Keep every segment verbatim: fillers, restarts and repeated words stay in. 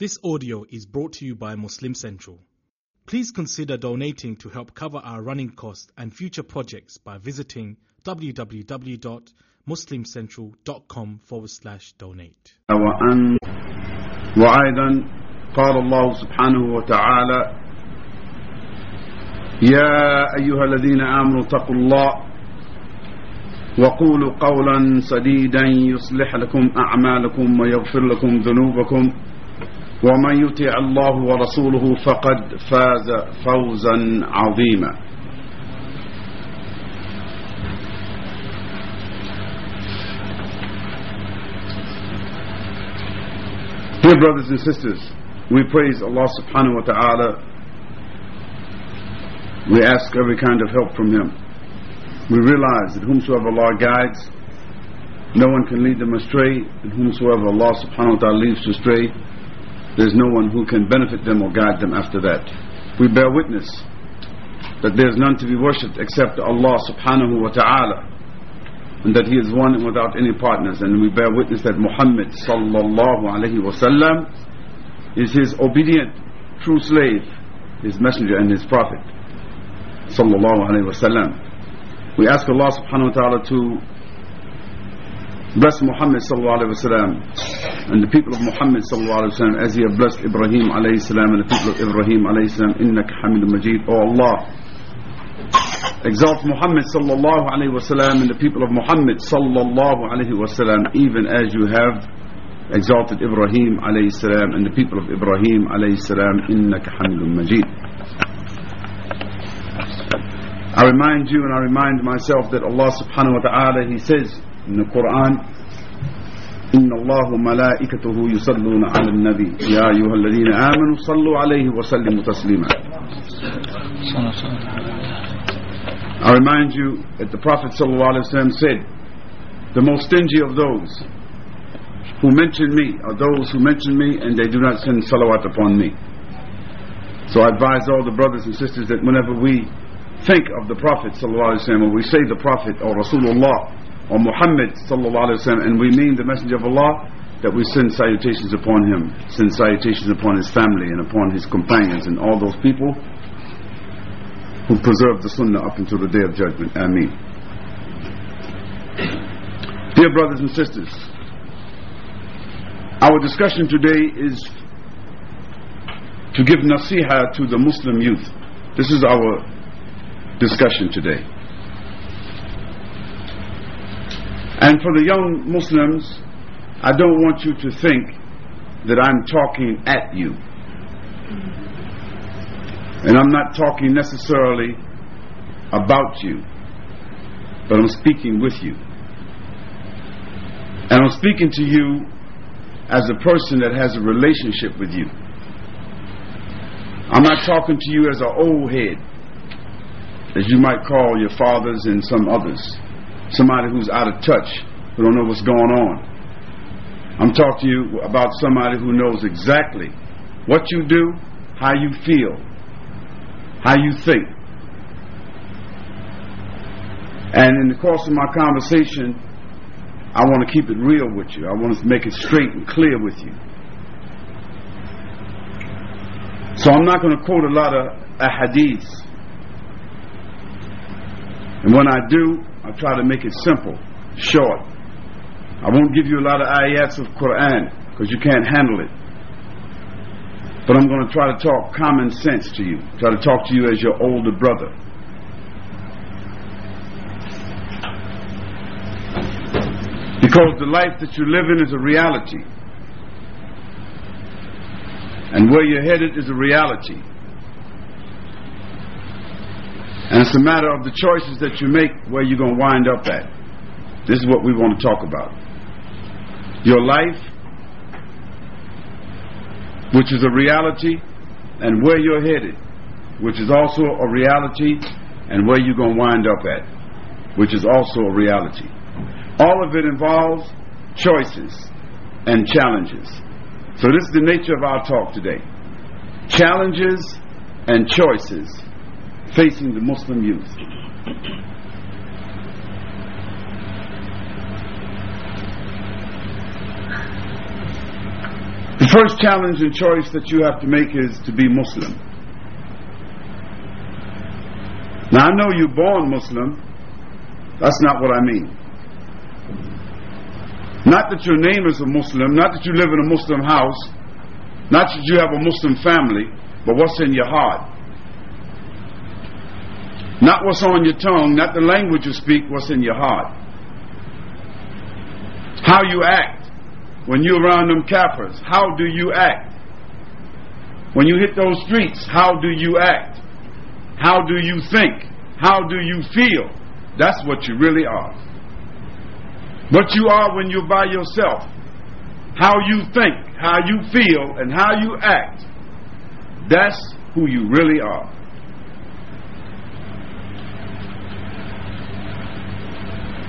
This audio is brought to you by Muslim Central. Please consider donating to help cover our running costs and future projects by visiting www.muslimcentral.com forward slash donate. وأيضا قال الله سبحانه وتعالى يا أيها الذين آمنوا اتقوا الله وقولوا قولا سديدا يصلح لكم أعمالكم ويغفر لكم ذنوبكم ومن يطع الله ورسوله فقد فاز فوزا عظيما Dear brothers and sisters, we praise Allah subhanahu wa ta'ala. We ask every kind of help from Him. We realize that whomsoever Allah guides, no one can lead them astray, and whomsoever Allah subhanahu wa ta'ala leads astray, there's no one who can benefit them or guide them after that. We bear witness that there's none to be worshipped except Allah subhanahu wa ta'ala, and that He is one and without any partners. And we bear witness that Muhammad sallallahu alayhi wa sallam is His obedient true slave, His messenger and His prophet sallallahu alayhi wa sallam. We ask Allah subhanahu wa ta'ala to bless Muhammad sallallahu alayhi wa sallam and the people of Muhammad sallallahu alayhi wa sallam as He has blessed Ibrahim alayhi salam and the people of Ibrahim alayhi salam. Innaka Hamidun Majid. O Allah, exalt Muhammad sallallahu alayhi wa sallam and the people of Muhammad sallallahu alayhi wa sallam, even as You have exalted Ibrahim alayhi salam and the people of Ibrahim alayhi salam. Innaka Hamidun Majid. I remind you and I remind myself that Allah subhanahu wa ta'ala, He says in the Quran, إِنَّ اللَّهُ مَلَائِكَتُهُ يُصَلُّونَ عَلَى النَّبِيِّ يَا أَيُّهَا الَّذِينَ آمَنُوا صَلُّوا عَلَيْهِ وَسَلِّمُوا تَسْلِيمًا. I remind you that the Prophet ﷺ said, the most stingy of those who mention me are those who mention me and they do not send salawat upon me. So I advise all the brothers and sisters that whenever we think of the Prophet ﷺ, or we say the Prophet or Rasulullah or Muhammad sallallahu alayhi wa sallam, and we mean the messenger of Allah, that we send salutations upon him, send salutations upon his family and upon his companions and all those people who preserve the sunnah up until the day of judgment. Ameen. Dear brothers and sisters, our discussion today is to give nasiha to the Muslim youth. This is our discussion today. And for the young Muslims, I don't want you to think that I'm talking at you. And I'm not talking necessarily about you, but I'm speaking with you. And I'm speaking to you as a person that has a relationship with you. I'm not talking to you as an old head, as you might call your fathers and some others. Somebody who's out of touch, who don't know what's going on. I'm talking to you about somebody who knows exactly what you do, how you feel, how you think. And in the course of my conversation, I want to keep it real with you. I want to make it straight and clear with you. So I'm not going to quote a lot of ahadith. And when I do, I try to make it simple, short. I won't give you a lot of ayats of Quran because you can't handle it. But I'm going to try to talk common sense to you. Try to talk to you as your older brother. Because the life that you live in is a reality. And where you're headed is a reality. And it's a matter of the choices that you make, where you're going to wind up at. This is what we want to talk about. Your life, which is a reality, and where you're headed, which is also a reality, and where you're going to wind up at, which is also a reality. All of it involves choices and challenges. So this is the nature of our talk today. Challenges and choices facing the Muslim youth. The The first challenge and choice that you have to make is to be Muslim. Now I know you're born Muslim, that's not what I mean. Not that your name is a Muslim, not that you live in a Muslim house, not that you have a Muslim family, but what's in your heart. Not what's on your tongue, not the language you speak, what's in your heart. How you act when you're around them kafirs, how do you act? When you hit those streets, how do you act? How do you think? How do you feel? That's what you really are. What you are when you're by yourself. How you think, how you feel, and how you act. That's who you really are.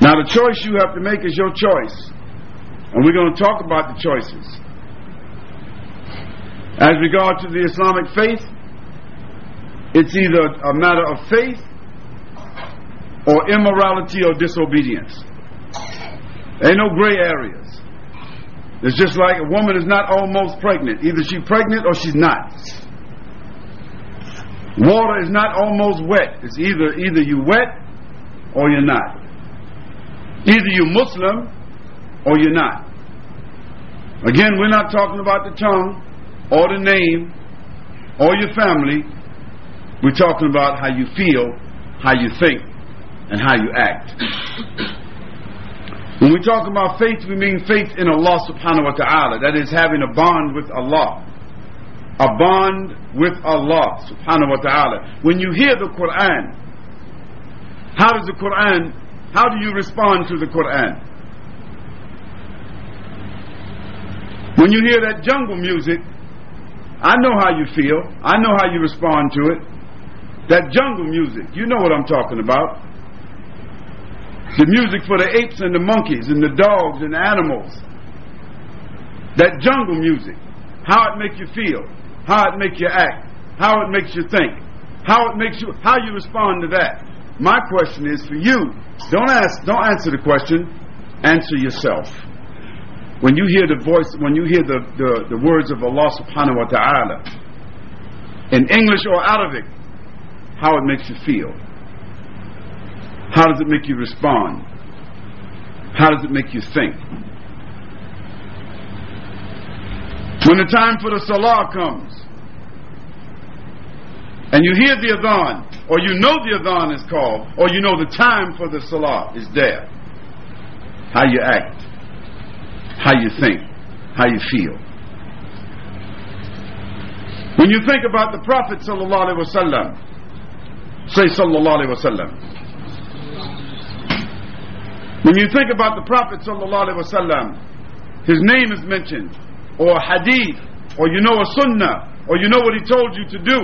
Now the choice you have to make is your choice. And we're going to talk about the choices. As regard to the Islamic faith, it's either a matter of faith or immorality or disobedience. There ain't no gray areas. It's just like a woman is not almost pregnant. Either she's pregnant or she's not. Water is not almost wet. It's either either you wet or you're not. Either you're Muslim or you're not. Again, we're not talking about the tongue or the name or your family. We're talking about how you feel, how you think, and how you act. When we talk about faith, we mean faith in Allah subhanahu wa ta'ala. That is having a bond with Allah. A bond with Allah subhanahu wa ta'ala. When you hear the Quran, how does the Quran, how do you respond to the Quran? When you hear that jungle music, I know how you feel. I know how you respond to it. That jungle music, you know what I'm talking about. The music for the apes and the monkeys and the dogs and the animals. That jungle music. How it makes you feel. How it makes you act. How it makes you think. How it makes you, how you respond to that. My question is for you. Don't ask, don't answer the question. Answer yourself. When you hear the voice, when you hear the, the, the words of Allah subhanahu wa ta'ala, in English or Arabic, how it makes you feel. How does it make you respond? How does it make you think? When the time for the salah comes, and you hear the adhan, or you know the adhan is called, or you know the time for the salah is there, how you act, how you think, how you feel. When you think about the Prophet sallallahu alaihi wasallam, say sallallahu alaihi wasallam. When you think about the Prophet sallallahu alaihi wasallam, his name is mentioned, or a hadith, or you know a sunnah, or you know what he told you to do,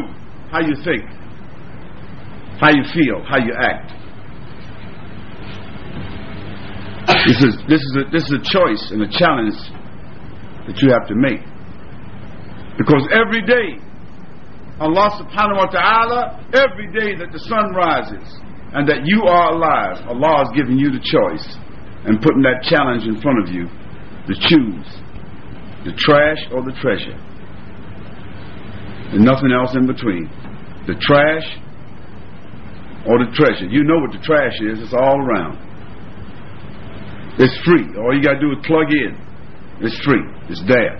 how you think, how you feel, how you act. This is this is a, this is a choice and a challenge that you have to make, because every day, Allah subhanahu wa taala, every day that the sun rises, and that you are alive, Allah is giving you the choice and putting that challenge in front of you to choose the trash or the treasure, and nothing else in between. The trash or the treasure. You know what the trash is. It's all around. It's free. All you gotta do is plug in. It's free. It's there.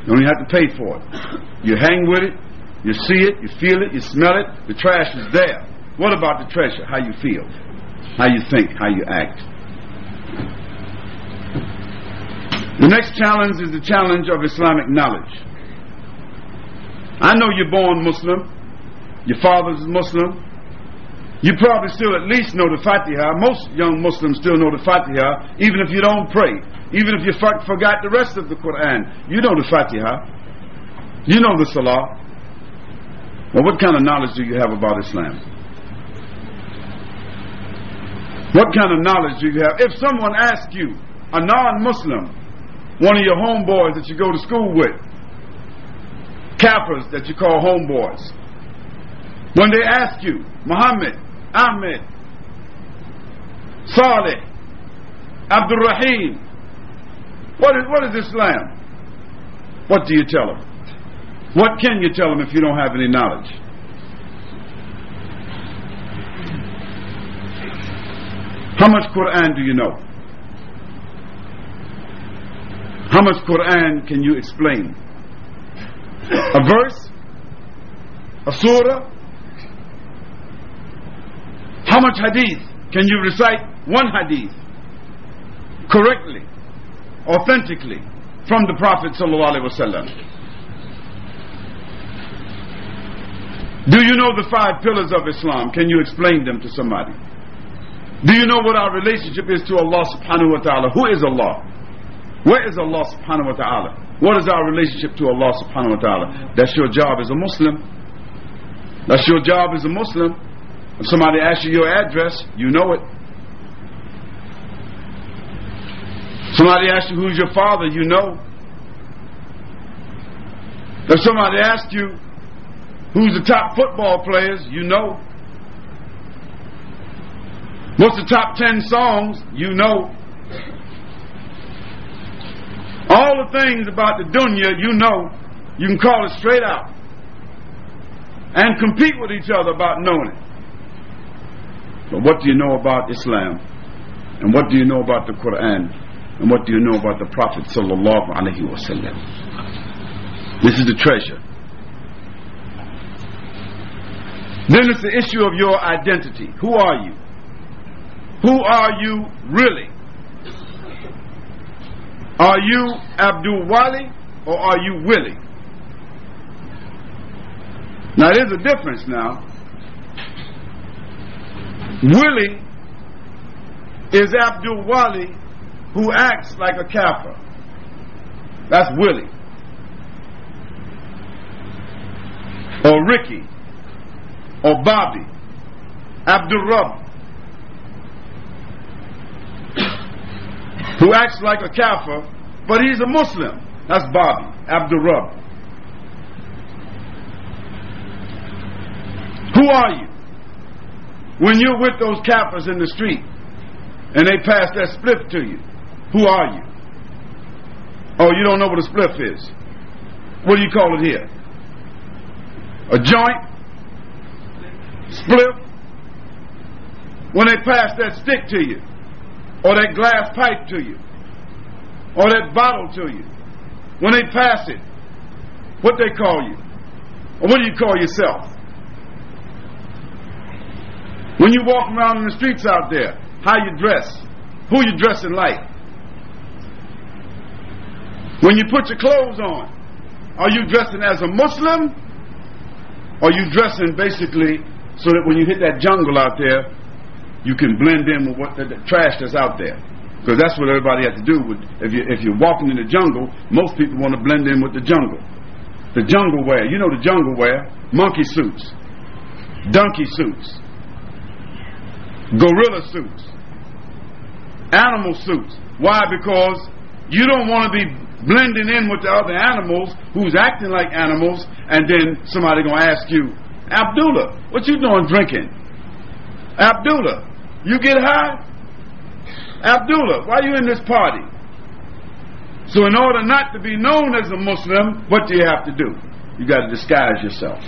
You don't even have to pay for it. You hang with it. You see it. You feel it. You smell it. The trash is there. What about the treasure? How you feel, how you think, how you act. The next challenge is the challenge of Islamic knowledge. I know you're born Muslim, your father's Muslim, you probably still at least know the Fatiha. Most young Muslims still know the Fatiha, even if you don't pray, even if you forgot the rest of the Quran. You know the Fatiha, you know the Salah. Well, what kind of knowledge do you have about Islam? What kind of knowledge do you have? If someone asks you, a non-Muslim, one of your homeboys that you go to school with, kafirs that you call homeboys, when they ask you, Muhammad, Ahmed, Saleh, Abdul Rahim, what is, what is Islam? What do you tell them? What can you tell them if you don't have any knowledge? How much Quran do you know? How much Quran can you explain? A verse? A surah? How much hadith? Can you recite one hadith correctly, authentically, from the Prophet ﷺ? Do you know the five pillars of Islam? Can you explain them to somebody? Do you know what our relationship is to Allah subhanahu wa ta'ala? Who is Allah? Where is Allah subhanahu wa ta'ala? What is our relationship to Allah subhanahu wa ta'ala? That's your job as a Muslim. That's your job as a Muslim. If somebody asks you your address, you know it. Somebody asks you who's your father, you know. If somebody asks you who's the top football players, you know. What's the top ten songs, you know. All the things about the dunya, you know. You can call it straight out and compete with each other about knowing it. But what do you know about Islam? And what do you know about the Quran? And what do you know about the Prophet sallallahu alaihi wasallam? This is the treasure. Then it's the issue of your identity. Who are you? Who are you really? Are you Abdul Wali or are you Willie? Now there's a difference now. Willie is Abdul Wali who acts like a kafir. That's Willie. Or Ricky. Or Bobby. Abdul Rabb. Who acts like a kafir, but he's a Muslim. That's Bobby, Abdul Rabb. Who are you? When you're with those kafirs in the street and they pass that spliff to you, who are you? Oh, you don't know what a spliff is. What do you call it here? A joint? Spliff? When they pass that stick to you, or that glass pipe to you, or that bottle to you, when they pass it, what they call you? Or what do you call yourself? When you walk around in the streets out there, how you dress, who you dressing like? When you put your clothes on, are you dressing as a Muslim? Or are you dressing basically so that when you hit that jungle out there, you can blend in with what the, the trash that's out there, because that's what everybody has to do with. If you if you're walking in the jungle, most people want to blend in with the jungle. The jungle wear, you know the jungle wear: monkey suits, donkey suits, gorilla suits, animal suits. Why? Because you don't want to be blending in with the other animals who's acting like animals, and then somebody gonna ask you, Abdullah, what you doing drinking? Abdullah, you get high? Abdullah, why are you in this party? So in order not to be known as a Muslim, what do you have to do? You got to disguise yourself.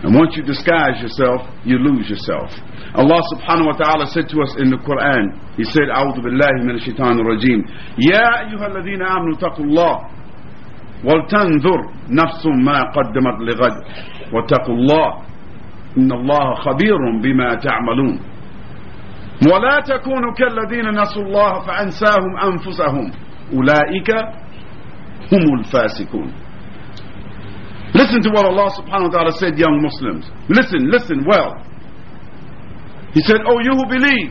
And once you disguise yourself, you lose yourself. Allah subhanahu wa ta'ala said to us in the Quran, He said, أعوذ بالله من الشيطان الرجيم يا أيها الذين آمنوا اتقوا الله ولتنظر نفس ما قدمت لغد واتقوا الله إن الله خبير بما تعملون ولا تكونوا كالذين نسوا الله فأنساهم أنفسهم أولئك هم الفاسقون. Listen to what Allah subhanahu wa ta'ala said, young Muslims. Listen, listen well. He said, O you who believe,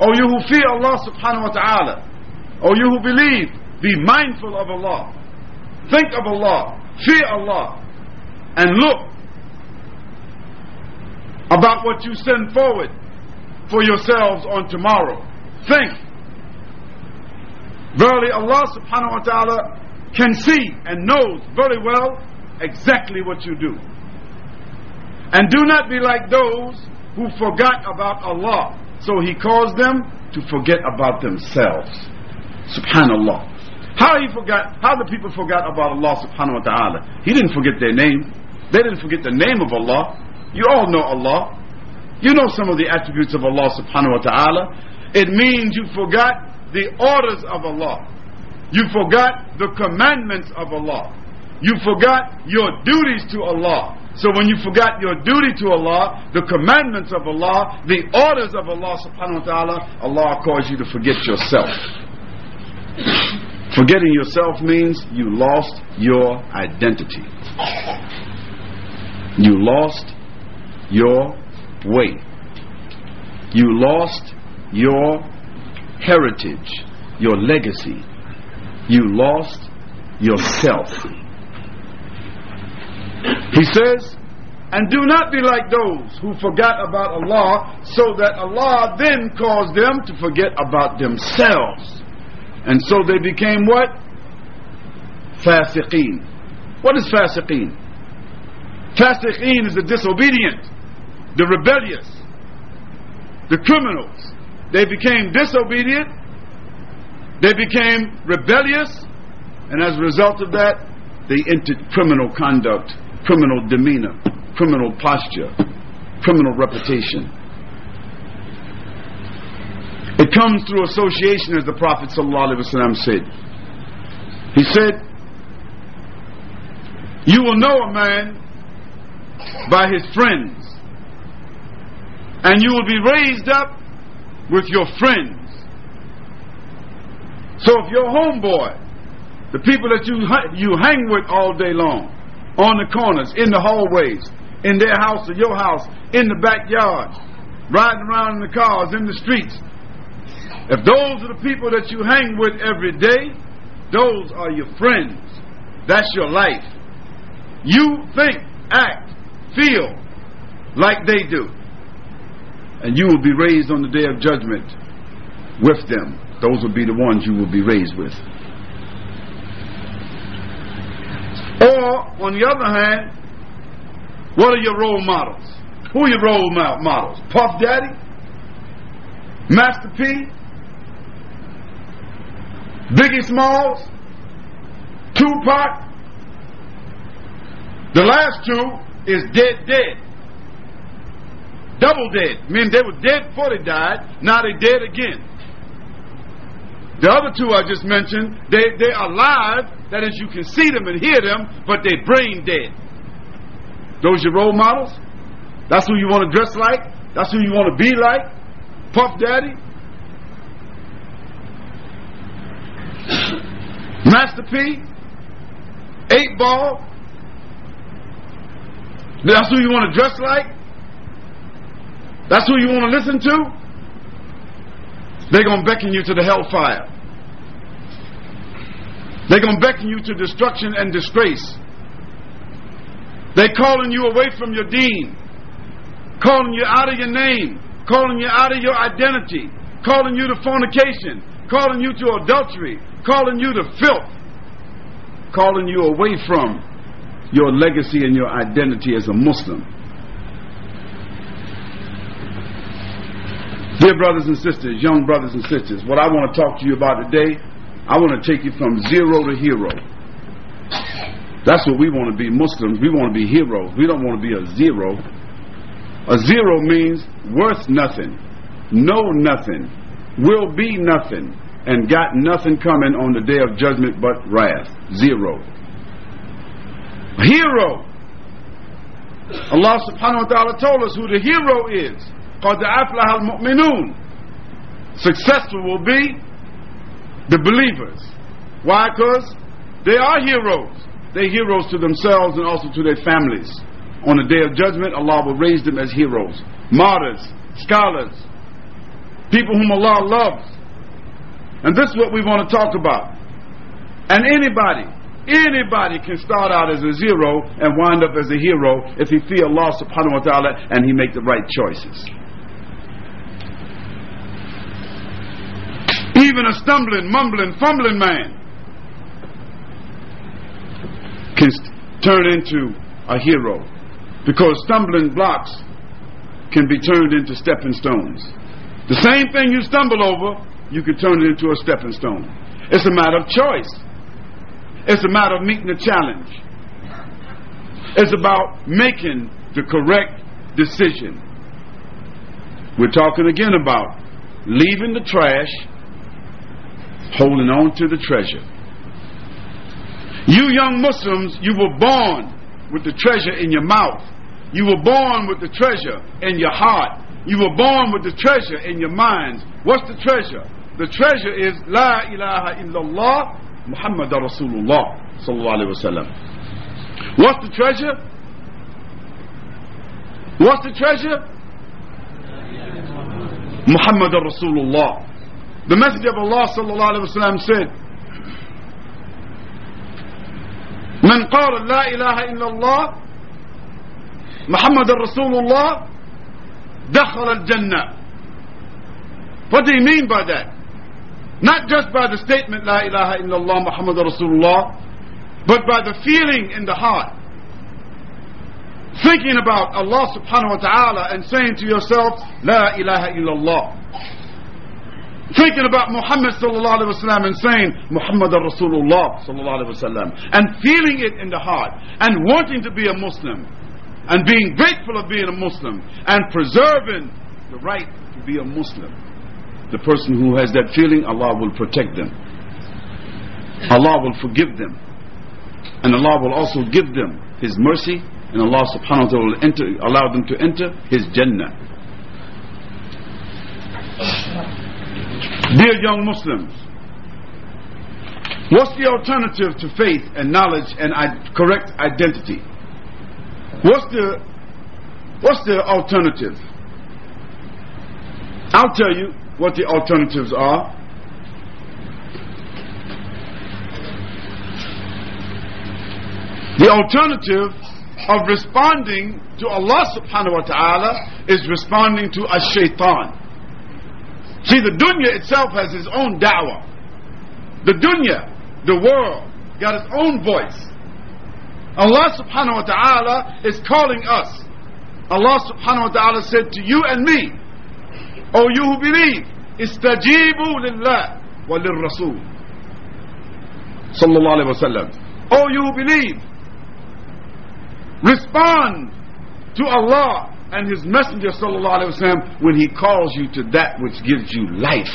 O you who fear Allah subhanahu wa ta'ala, O you who believe, be mindful of Allah. Think of Allah, fear Allah, and look about what you send forward for yourselves on tomorrow. Think. Verily Allah subhanahu wa ta'ala can see and knows very well exactly what you do. And do not be like those who forgot about Allah, so He caused them to forget about themselves. Subhanallah. How he forgot, how the people forgot about Allah subhanahu wa ta'ala. He didn't forget their name. They didn't forget the name of Allah. You all know Allah. You know some of the attributes of Allah subhanahu wa ta'ala. It means you forgot the orders of Allah. You forgot the commandments of Allah. You forgot your duties to Allah. So when you forgot your duty to Allah, the commandments of Allah, the orders of Allah subhanahu wa ta'ala, Allah caused you to forget yourself. Forgetting yourself means you lost your identity. You lost your way. You lost your heritage, your legacy. You lost yourself. He says, and do not be like those who forgot about Allah, so that Allah then caused them to forget about themselves. And so they became what? Fasiqeen. What is fasiqeen? Fasiqeen is the disobedient, the rebellious, the criminals. They became disobedient, they became rebellious, and as a result of that, they entered criminal conduct, criminal demeanor, criminal posture, criminal reputation. It comes through association, as the Prophet ﷺ said. He said, you will know a man by his friends, and you will be raised up with your friends. So if your homeboy, the people that you you hang with all day long, on the corners, in the hallways, in their house or your house, in the backyard, riding around in the cars, in the streets, if those are the people that you hang with every day, those are your friends. That's your life. You think, act, feel like they do, and you will be raised on the day of judgment with them. Those will be the ones you will be raised with. Or, on the other hand, what are your role models? Who are your role models? Puff Daddy? Master P? Biggie Smalls? Tupac? The last two is dead, dead. Double dead. I mean, they were dead before they died. Now they're dead again. The other two I just mentioned, they, they are alive, that is, you can see them and hear them, but they're brain dead. Those your role models? That's who you want to dress like? That's who you want to be like? Puff Daddy? Master P? Eight Ball? That's who you want to dress like? That's who you want to listen to? They're going to beckon you to the hellfire. They're going to beckon you to destruction and disgrace. They're calling you away from your deen, calling you out of your name, calling you out of your identity, calling you to fornication, calling you to adultery, calling you to filth, calling you away from your legacy and your identity as a Muslim. Dear brothers and sisters, young brothers and sisters, what I want to talk to you about today, I want to take you from zero to hero. That's what we want to be, Muslims. We want to be heroes. We don't want to be a zero. A zero means worth nothing, know nothing, will be nothing, and got nothing coming on the day of judgment but wrath. Zero. A hero. Allah subhanahu wa ta'ala told us who the hero is. قَدْ أَفْلَحَ الْمُؤْمِنُونَ. Successful will be the believers. Why? Because they are heroes. They're heroes to themselves and also to their families. On the day of judgment, Allah will raise them as heroes, martyrs, scholars, people whom Allah loves. And this is what we want to talk about. And anybody, anybody can start out as a zero and wind up as a hero if he fear Allah subhanahu wa ta'ala and he make the right choices. Even a stumbling, mumbling, fumbling man can st- turn into a hero, because stumbling blocks can be turned into stepping stones. The same thing you stumble over, you can turn it into a stepping stone. It's a matter of choice. It's a matter of meeting the challenge. It's about making the correct decision. We're talking again about leaving the trash, holding on to the treasure. You young Muslims, you were born with the treasure in your mouth. You were born with the treasure in your heart. You were born with the treasure in your minds. What's the treasure? The treasure is La ilaha illallah Muhammad Rasulullah sallallahu alaihi wasallam. What's the treasure? What's the treasure? Muhammad Rasulullah. The Messenger of Allah sallallahu alaihi wasallam said, "Man qala la ilaha illallah Muhammad Rasulullah dakhala al-jannah." What do you mean by that? Not just by the statement La ilaha illallah Muhammad Rasulullah, but by the feeling in the heart. Thinking about Allah subhanahu wa ta'ala and saying to yourself La ilaha illallah. Thinking about Muhammad sallallahu alaihi wasallam and saying Muhammad Rasulullah sallallahu alaihi wasallam, and feeling it in the heart and wanting to be a Muslim and being grateful of being a Muslim and preserving the right to be a Muslim. The person who has that feeling, Allah will protect them. Allah will forgive them. And Allah will also give them His mercy. And Allah subhanahu wa ta'ala will enter, allow them to enter His Jannah. Dear young Muslims, what's the alternative to faith and knowledge and correct identity? What's the, what's the alternative? I'll tell you what the alternatives are. The alternative of responding to Allah subhanahu wa ta'ala is responding to ash-shaytan. See, the dunya itself has its own da'wah. The dunya, the world, got its own voice. Allah subhanahu wa ta'ala is calling us. Allah subhanahu wa ta'ala said to you and me, "O you who believe, istajibu lillah wa lirrasul." Sallallahu alayhi wa sallam. "O you who believe, respond to Allah and His Messenger sallallahu alayhi wa sallam when He calls you to that which gives you life."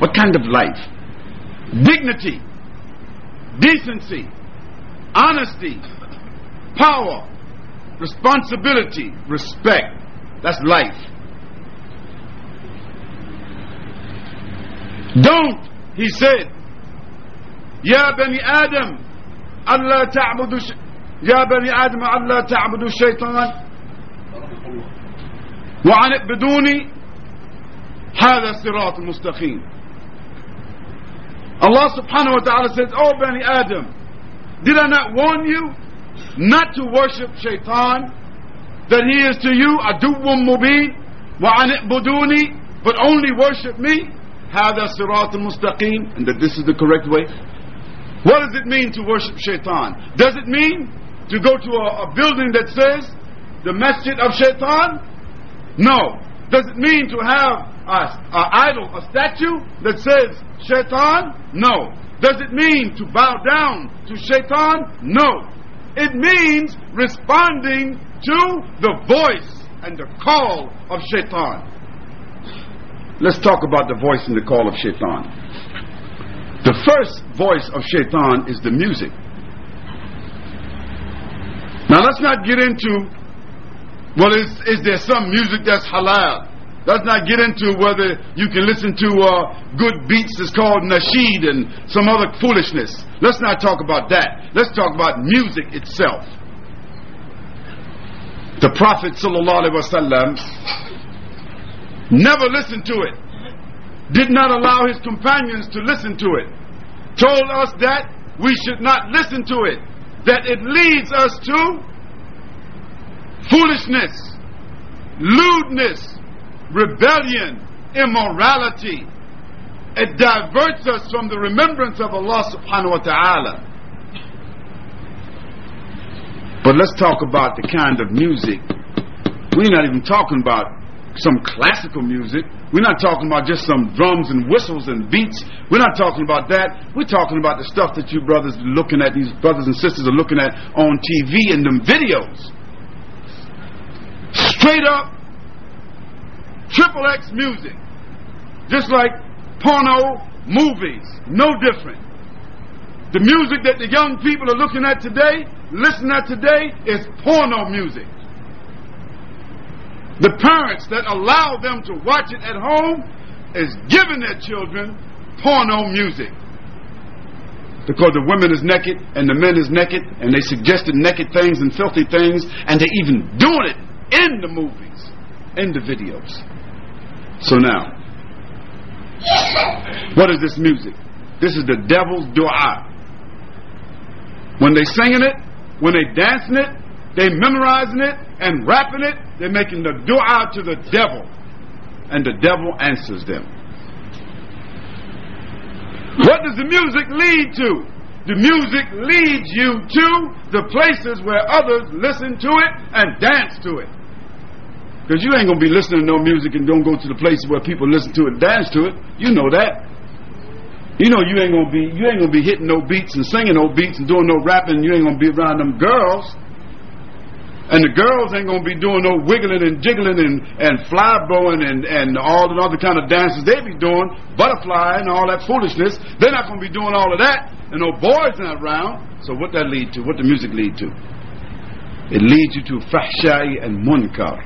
What kind of life? Dignity, decency, honesty, power, responsibility, respect. That's life. Don't, He said, "Ya Bani Adam, Allah ta'budu sh- Ya Bani Adam, Allah ta'budu shaytan wa an'buduni hadha sirat mustaqim." Allah subhanahu wa ta'ala says, "Oh Bani Adam, did I not warn you not to worship shaitan, that he is to you aduwwun mubeen, wa an'buduni, but only worship me, hadha sirat mustaqim, and that this is the correct way." What does it mean to worship shaitan? Does it mean to go to a, a building that says the Masjid of Shaitan? No. Does it mean to have an idol, a statue that says Shaitan? No. Does it mean to bow down to Shaitan? No. It means responding to the voice and the call of Shaitan. Let's talk about the voice and the call of Shaitan. The first voice of Shaitan is the music. Now let's not get into, well, is, is there some music that's halal? Let's not get into whether you can listen to uh, good beats that's called nasheed and some other foolishness. Let's not talk about that. Let's talk about music itself. The Prophet sallallahu alaihi wasallam never listened to it. Did not allow his companions to listen to it. Told us that we should not listen to it. That it leads us to foolishness, lewdness, rebellion, immorality. It diverts us from the remembrance of Allah subhanahu wa ta'ala. But let's talk about the kind of music. We're not even talking about some classical music. We're not talking about just some drums and whistles and beats. We're not talking about that. We're talking about the stuff that you brothers are looking at, these brothers and sisters are looking at on T V and them videos. Straight up triple X music. Just like porno movies. No different. The music that the young people are looking at today, listening at today, is porno music. The parents that allow them to watch it at home is giving their children porno music. Because the women is naked and the men is naked and they suggested naked things and filthy things, and they're even doing it in the movies, in the videos. So now, what is this music? This is the devil's dua. When they singing it, when they dancing it, they memorizing it and rapping it, they're making the dua to the devil, and the devil answers them. What does the music lead to? The music leads you to the places where others listen to it and dance to it. Because you ain't going to be listening to no music and don't go to the places where people listen to it and dance to it. You know that. You know you ain't going to be you ain't going to be hitting no beats and singing no beats and doing no rapping. You ain't going to be around them girls. And the girls ain't going to be doing no wiggling and jiggling and, and fly blowing and, and all the other kind of dances they be doing, butterfly and all that foolishness. They're not going to be doing all of that, and no boys not around. So what that lead to? What the music lead to? It leads you to fahsha'i and munkar.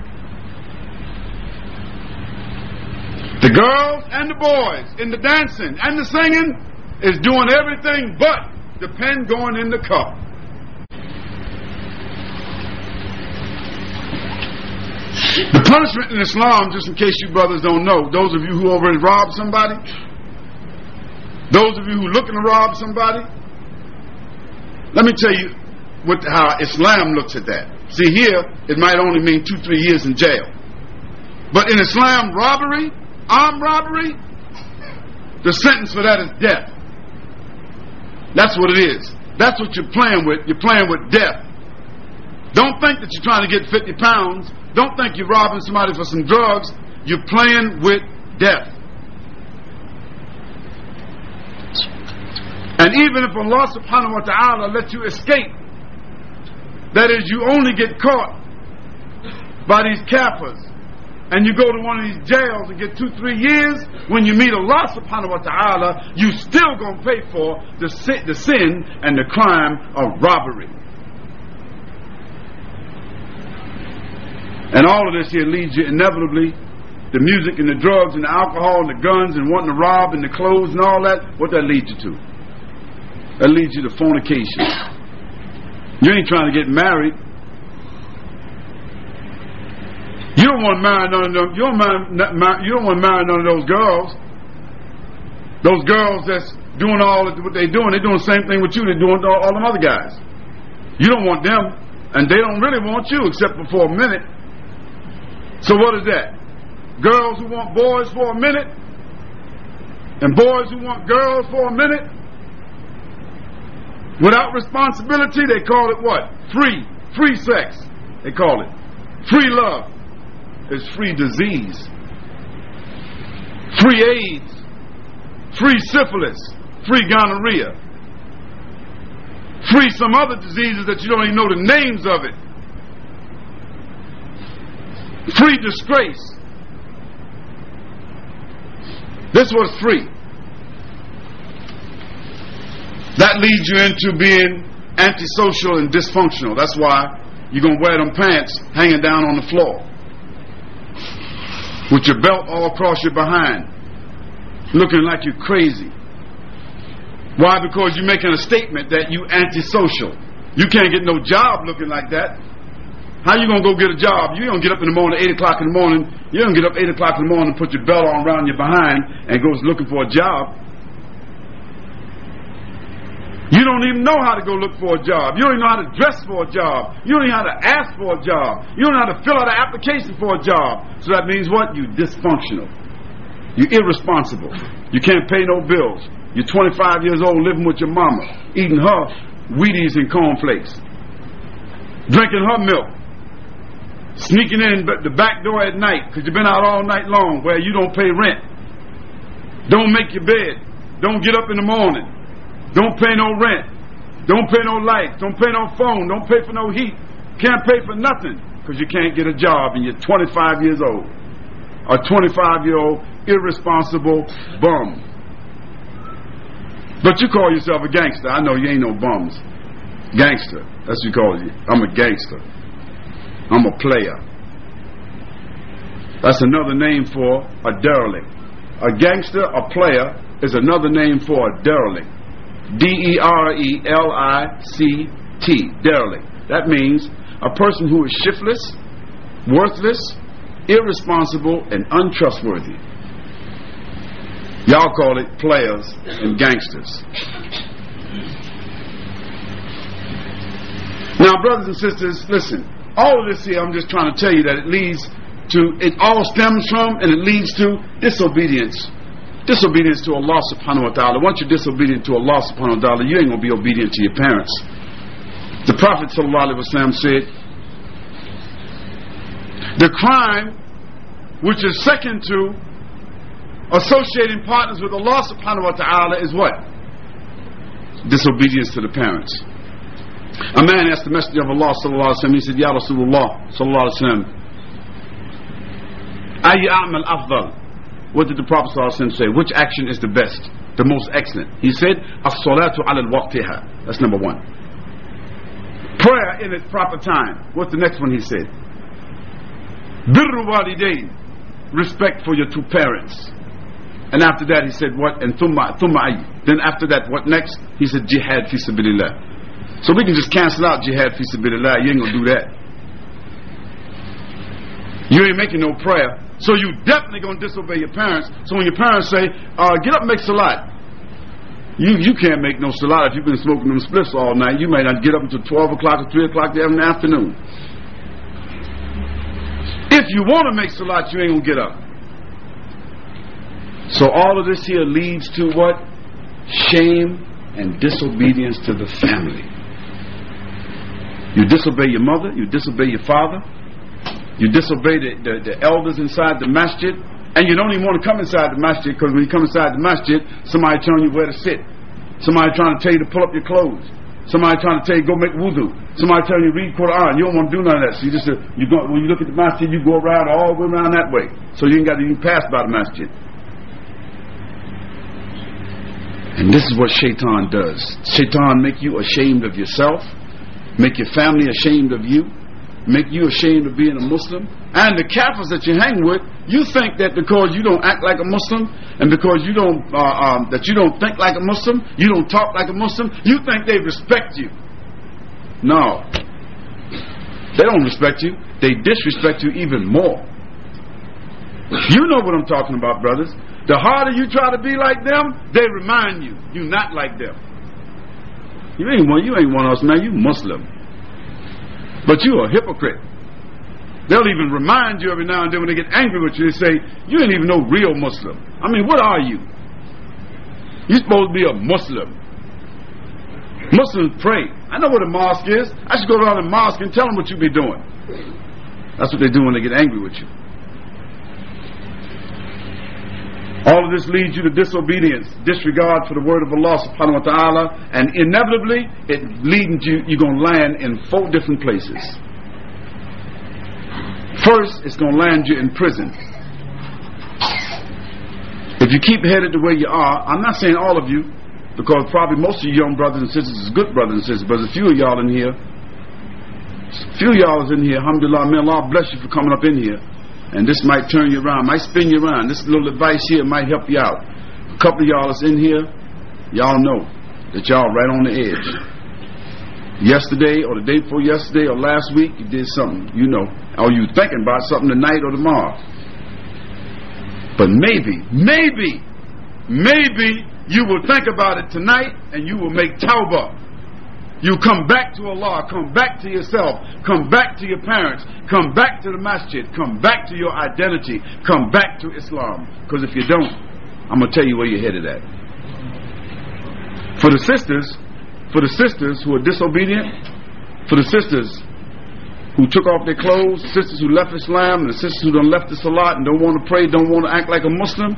The girls and the boys in the dancing and the singing is doing everything but the pen going in the cup. The punishment in Islam, just in case you brothers don't know, those of you who already robbed somebody, those of you who looking to rob somebody, let me tell you what, how Islam looks at that. See, here it might only mean two, three years in jail, but in Islam, robbery, armed robbery, the sentence for that is death. That's what it is. That's what you're playing with. You're playing with death. Don't think that you're trying to get fifty pounds. Don't think you're robbing somebody for some drugs. You're playing with death. And even if Allah subhanahu wa ta'ala let you escape, that is, you only get caught by these kafirs, and you go to one of these jails and get two, three years, when you meet Allah subhanahu wa ta'ala, you still going to pay for the sin, the sin and the crime of robbery. And all of this here leads you inevitably, the music and the drugs and the alcohol and the guns and wanting to rob and the clothes and all that, what that leads you to? That leads you to fornication. You ain't trying to get married. You don't want to marry none of them. You don't, mind, you don't want to marry none of those girls. Those girls that's doing all what they're doing, they're doing the same thing with you they're doing to all them other guys. You don't want them, and they don't really want you except for a minute. So what is that? Girls who want boys for a minute, and boys who want girls for a minute. Without responsibility, they call it what? Free. Free sex, they call it. Free love is free disease. Free AIDS. Free syphilis. Free gonorrhea. Free some other diseases that you don't even know the names of it. Free disgrace. This was free. That leads you into being antisocial and dysfunctional. That's why you're going to wear them pants hanging down on the floor, with your belt all across your behind, looking like you're crazy. Why? Because you're making a statement that you antisocial. You can't get no job looking like that. How you going to go get a job? You don't get up in the morning at eight o'clock in the morning. You don't get up at eight o'clock in the morning and put your belt on around your behind and goes looking for a job. You don't even know how to go look for a job. You don't even know how to dress for a job. You don't even know how to ask for a job. You don't know how to fill out an application for a job. So that means what? You're dysfunctional. You're irresponsible. You can't pay no bills. You're twenty-five years old living with your mama, eating her Wheaties and cornflakes, drinking her milk. sneaking in but the back door at night because you've been out all night long where you don't pay rent, don't make your bed, don't get up in the morning, don't pay no rent, don't pay no lights, don't pay no phone, don't pay for no heat, can't pay for nothing because you can't get a job and you're twenty-five years old, a twenty-five year old irresponsible bum. But you call yourself a gangster. I know you ain't no bums. Gangster, that's what you call you. I'm a gangster. I'm a player. That's another name for a derelict. A gangster, a player, is another name for a derelict. D E R E L I C T, derelict. That means a person who is shiftless, worthless, irresponsible, and untrustworthy. Y'all call it players and gangsters. Now, brothers and sisters, listen. All of this here, I'm just trying to tell you that it leads to, it all stems from, and it leads to disobedience. Disobedience to Allah subhanahu wa ta'ala. Once you're disobedient to Allah subhanahu wa ta'ala, you ain't going to be obedient to your parents. The Prophet sallallahu alaihi wasallam said, the crime which is second to associating partners with Allah subhanahu wa ta'ala is what? Disobedience to the parents. A man asked the Messenger of Allah sallallahu alayhi wa sallam, he said, Ya Rasulullah sallallahu alayhi wa sallam, ayy a'mal afdal. What did the Prophet sallallahu alayhi wa sallam say? Which action is the best, the most excellent? He said, as-salatu ala al-waqtiha. That's number one. Prayer in its proper time. What's the next one he said? Birru walidayn. Respect for your two parents. And after that he said what? And thumma thumma ayy. Then after that, what next? He said jihad fi sabilillah. So we can just cancel out jihad fi sabilillah. You ain't gonna do that. You ain't making no prayer. So you definitely gonna disobey your parents. So when your parents say, uh, get up and make salat, you you can't make no salat if you've been smoking them spliffs all night. You may not get up until twelve o'clock or three o'clock in the afternoon. If you want to make salat, you ain't gonna get up. So all of this here leads to what? Shame and disobedience to the family. You disobey your mother, you disobey your father, you disobey the, the, the elders inside the masjid, and you don't even want to come inside the masjid because when you come inside the masjid, somebody telling you where to sit, somebody trying to tell you to pull up your clothes, somebody trying to tell you go make wudu, somebody telling you read Quran. You don't want to do none of that. So you just, you go, when you look at the masjid, you go around all the way around that way, so you ain't got to even pass by the masjid. And this is what Shaitan does. Shaitan make you ashamed of yourself, make your family ashamed of you, make you ashamed of being a Muslim. And the Kafirs that you hang with, you think that because you don't act like a Muslim, and because you don't uh, um, that you don't think like a Muslim, you don't talk like a Muslim, you think they respect you. No, they don't respect you. They disrespect you even more. You know what I'm talking about, brothers. The harder you try to be like them, they remind you, you're not like them. You ain't one, you ain't one of us, man. You Muslim. But you a hypocrite. They'll even remind you every now and then when they get angry with you. They say, you ain't even no real Muslim. I mean, what are you? You're supposed to be a Muslim. Muslims pray. I know what a mosque is. I should go around the mosque and tell them what you be doing. That's what they do when they get angry with you. All of this leads you to disobedience, disregard for the word of Allah subhanahu wa ta'ala, and inevitably it leads you, you're going to land in four different places. First, it's going to land you in prison. If you keep headed the way you are, I'm not saying all of you, because probably most of you young brothers and sisters is good brothers and sisters, but a few of y'all in here, a few of y'all is in here, alhamdulillah, may Allah bless you for coming up in here. And this might turn you around, might spin you around. This little advice here might help you out. A couple of y'all is in here, y'all know that y'all right on the edge. Yesterday or the day before yesterday or last week, you did something, you know. Or you thinking about something tonight or tomorrow. But maybe, maybe, maybe you will think about it tonight and you will make tawbah. You come back to Allah, come back to yourself, come back to your parents, come back to the masjid, come back to your identity, come back to Islam. Because if you don't, I'm going to tell you where you're headed at. For the sisters, for the sisters who are disobedient, for the sisters who took off their clothes, sisters who left Islam, and the sisters who done left the Salat and don't want to pray, don't want to act like a Muslim,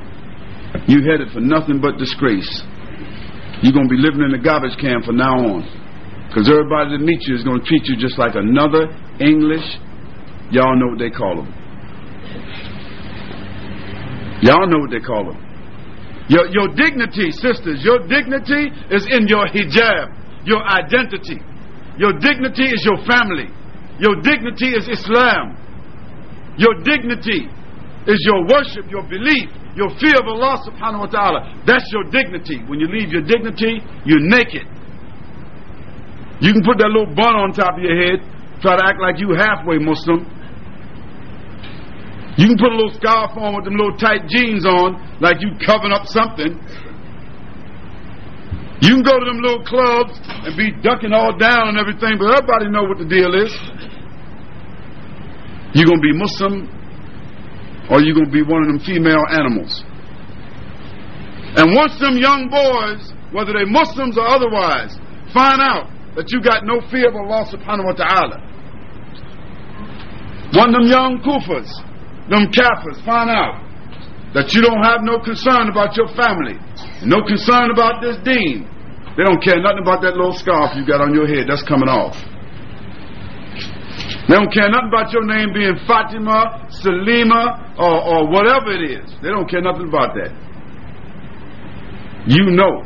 you headed for nothing but disgrace. You're going to be living in a garbage can from now on, because everybody that meets you is going to treat you just like another English, y'all know what they call them. Y'all know what they call them. Your, your dignity, sisters, your dignity is in your hijab, your identity. Your dignity is your family. Your dignity is Islam. Your dignity is your worship, your belief, your fear of Allah subhanahu wa ta'ala. That's your dignity. When you leave your dignity, you're naked. You can put that little bun on top of your head, try to act like you halfway Muslim. You can put a little scarf on with them little tight jeans on, like you covering up something. You can go to them little clubs and be ducking all down and everything, but everybody know what the deal is. You're going to be Muslim, or you're going to be one of them female animals. And once them young boys, whether they're Muslims or otherwise, find out that you got no fear of Allah subhanahu wa ta'ala, one of them young kufars, them kafirs, find out that you don't have no concern about your family, no concern about this deen. They don't care nothing about that little scarf you got on your head that's coming off. They don't care nothing about your name being Fatima, Salima, or, or whatever it is. They don't care nothing about that. You know.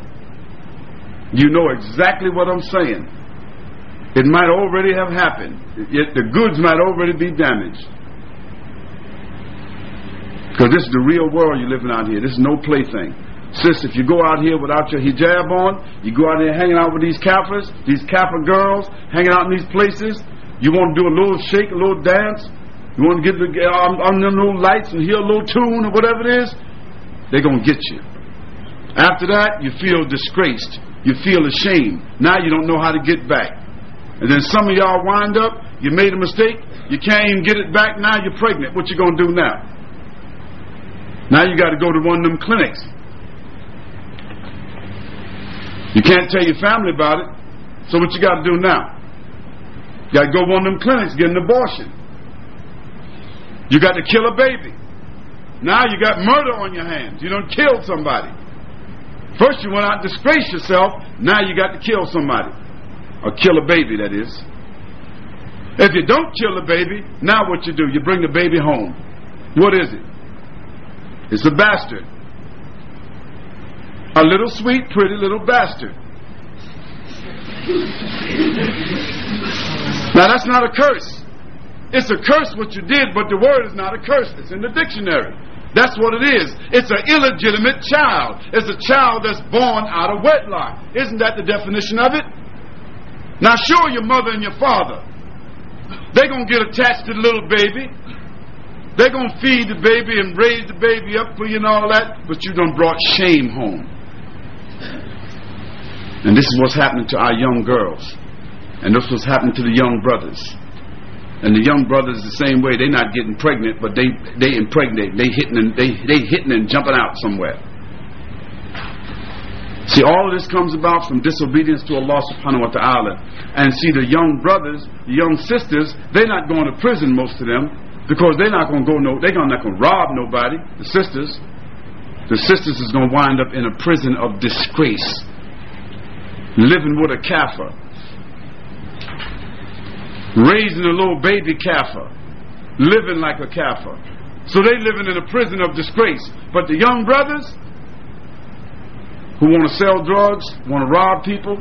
You know exactly what I'm saying. It might already have happened. It, it, the goods might already be damaged. Because this is the real world you're living out here. This is no plaything. Sis, if you go out here without your hijab on, you go out here hanging out with these kafirs, these kafir girls, hanging out in these places, you want to do a little shake, a little dance, you want to get the, on, on them little lights and hear a little tune or whatever it is, they're going to get you. After that, you feel disgraced. You feel ashamed. Now you don't know how to get back. And then some of y'all wind up, you made a mistake, you can't even get it back, now you're pregnant. What you going to do now? Now you got to go to one of them clinics. You can't tell your family about it. So what you got to do now? You got to go to one of them clinics, get an abortion. You got to kill a baby. Now you got murder on your hands. You done killed somebody. First you went out and disgraced yourself. Now you got to kill somebody. Or kill a baby, that is. If you don't kill a baby, now what you do? You bring the baby home. What is it? It's a bastard. A little sweet, pretty little bastard. Now that's not a curse. It's a curse what you did, but the word is not a curse. It's in the dictionary. That's what it is. It's an illegitimate child. It's a child that's born out of wedlock. Isn't that the definition of it? Now sure, your mother and your father, they're going to get attached to the little baby. They're going to feed the baby and raise the baby up for you and all that, but you done brought shame home. And this is what's happening to our young girls. And this is what's happening to the young brothers. And the young brothers the same way. They're not getting pregnant, but they they impregnate. They hitting and they, they hitting and jumping out somewhere. See, all of this comes about from disobedience to Allah subhanahu wa ta'ala. And see, the young brothers, the young sisters, they're not going to prison, most of them. Because they're not going to go no, they're not going to rob nobody. The sisters, the sisters is going to wind up in a prison of disgrace, living with a kafir, raising a little baby kafir, living like a kafir. So they living in a prison of disgrace. But the young brothers who want to sell drugs, want to rob people,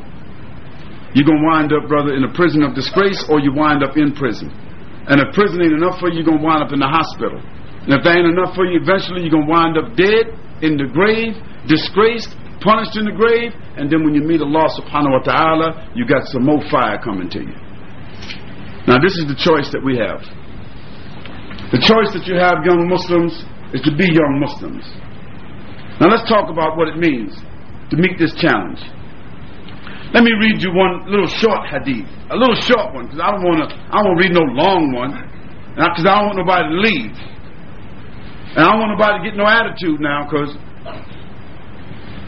you're going to wind up, brother, in a prison of disgrace, or you wind up in prison. And if prison ain't enough for you, you're going to wind up in the hospital. And if that ain't enough for you, eventually you're going to wind up dead, in the grave, disgraced, punished in the grave. And then when you meet Allah subhanahu wa ta'ala, you got some more fire coming to you. Now this is the choice that we have. The choice that you have, young Muslims, is to be young Muslims. Now let's talk about what it means to meet this challenge. Let me read you one little short hadith, a little short one, because I don't want to. I won't read no long one, because I don't want nobody to leave, and I don't want nobody to get no attitude now, because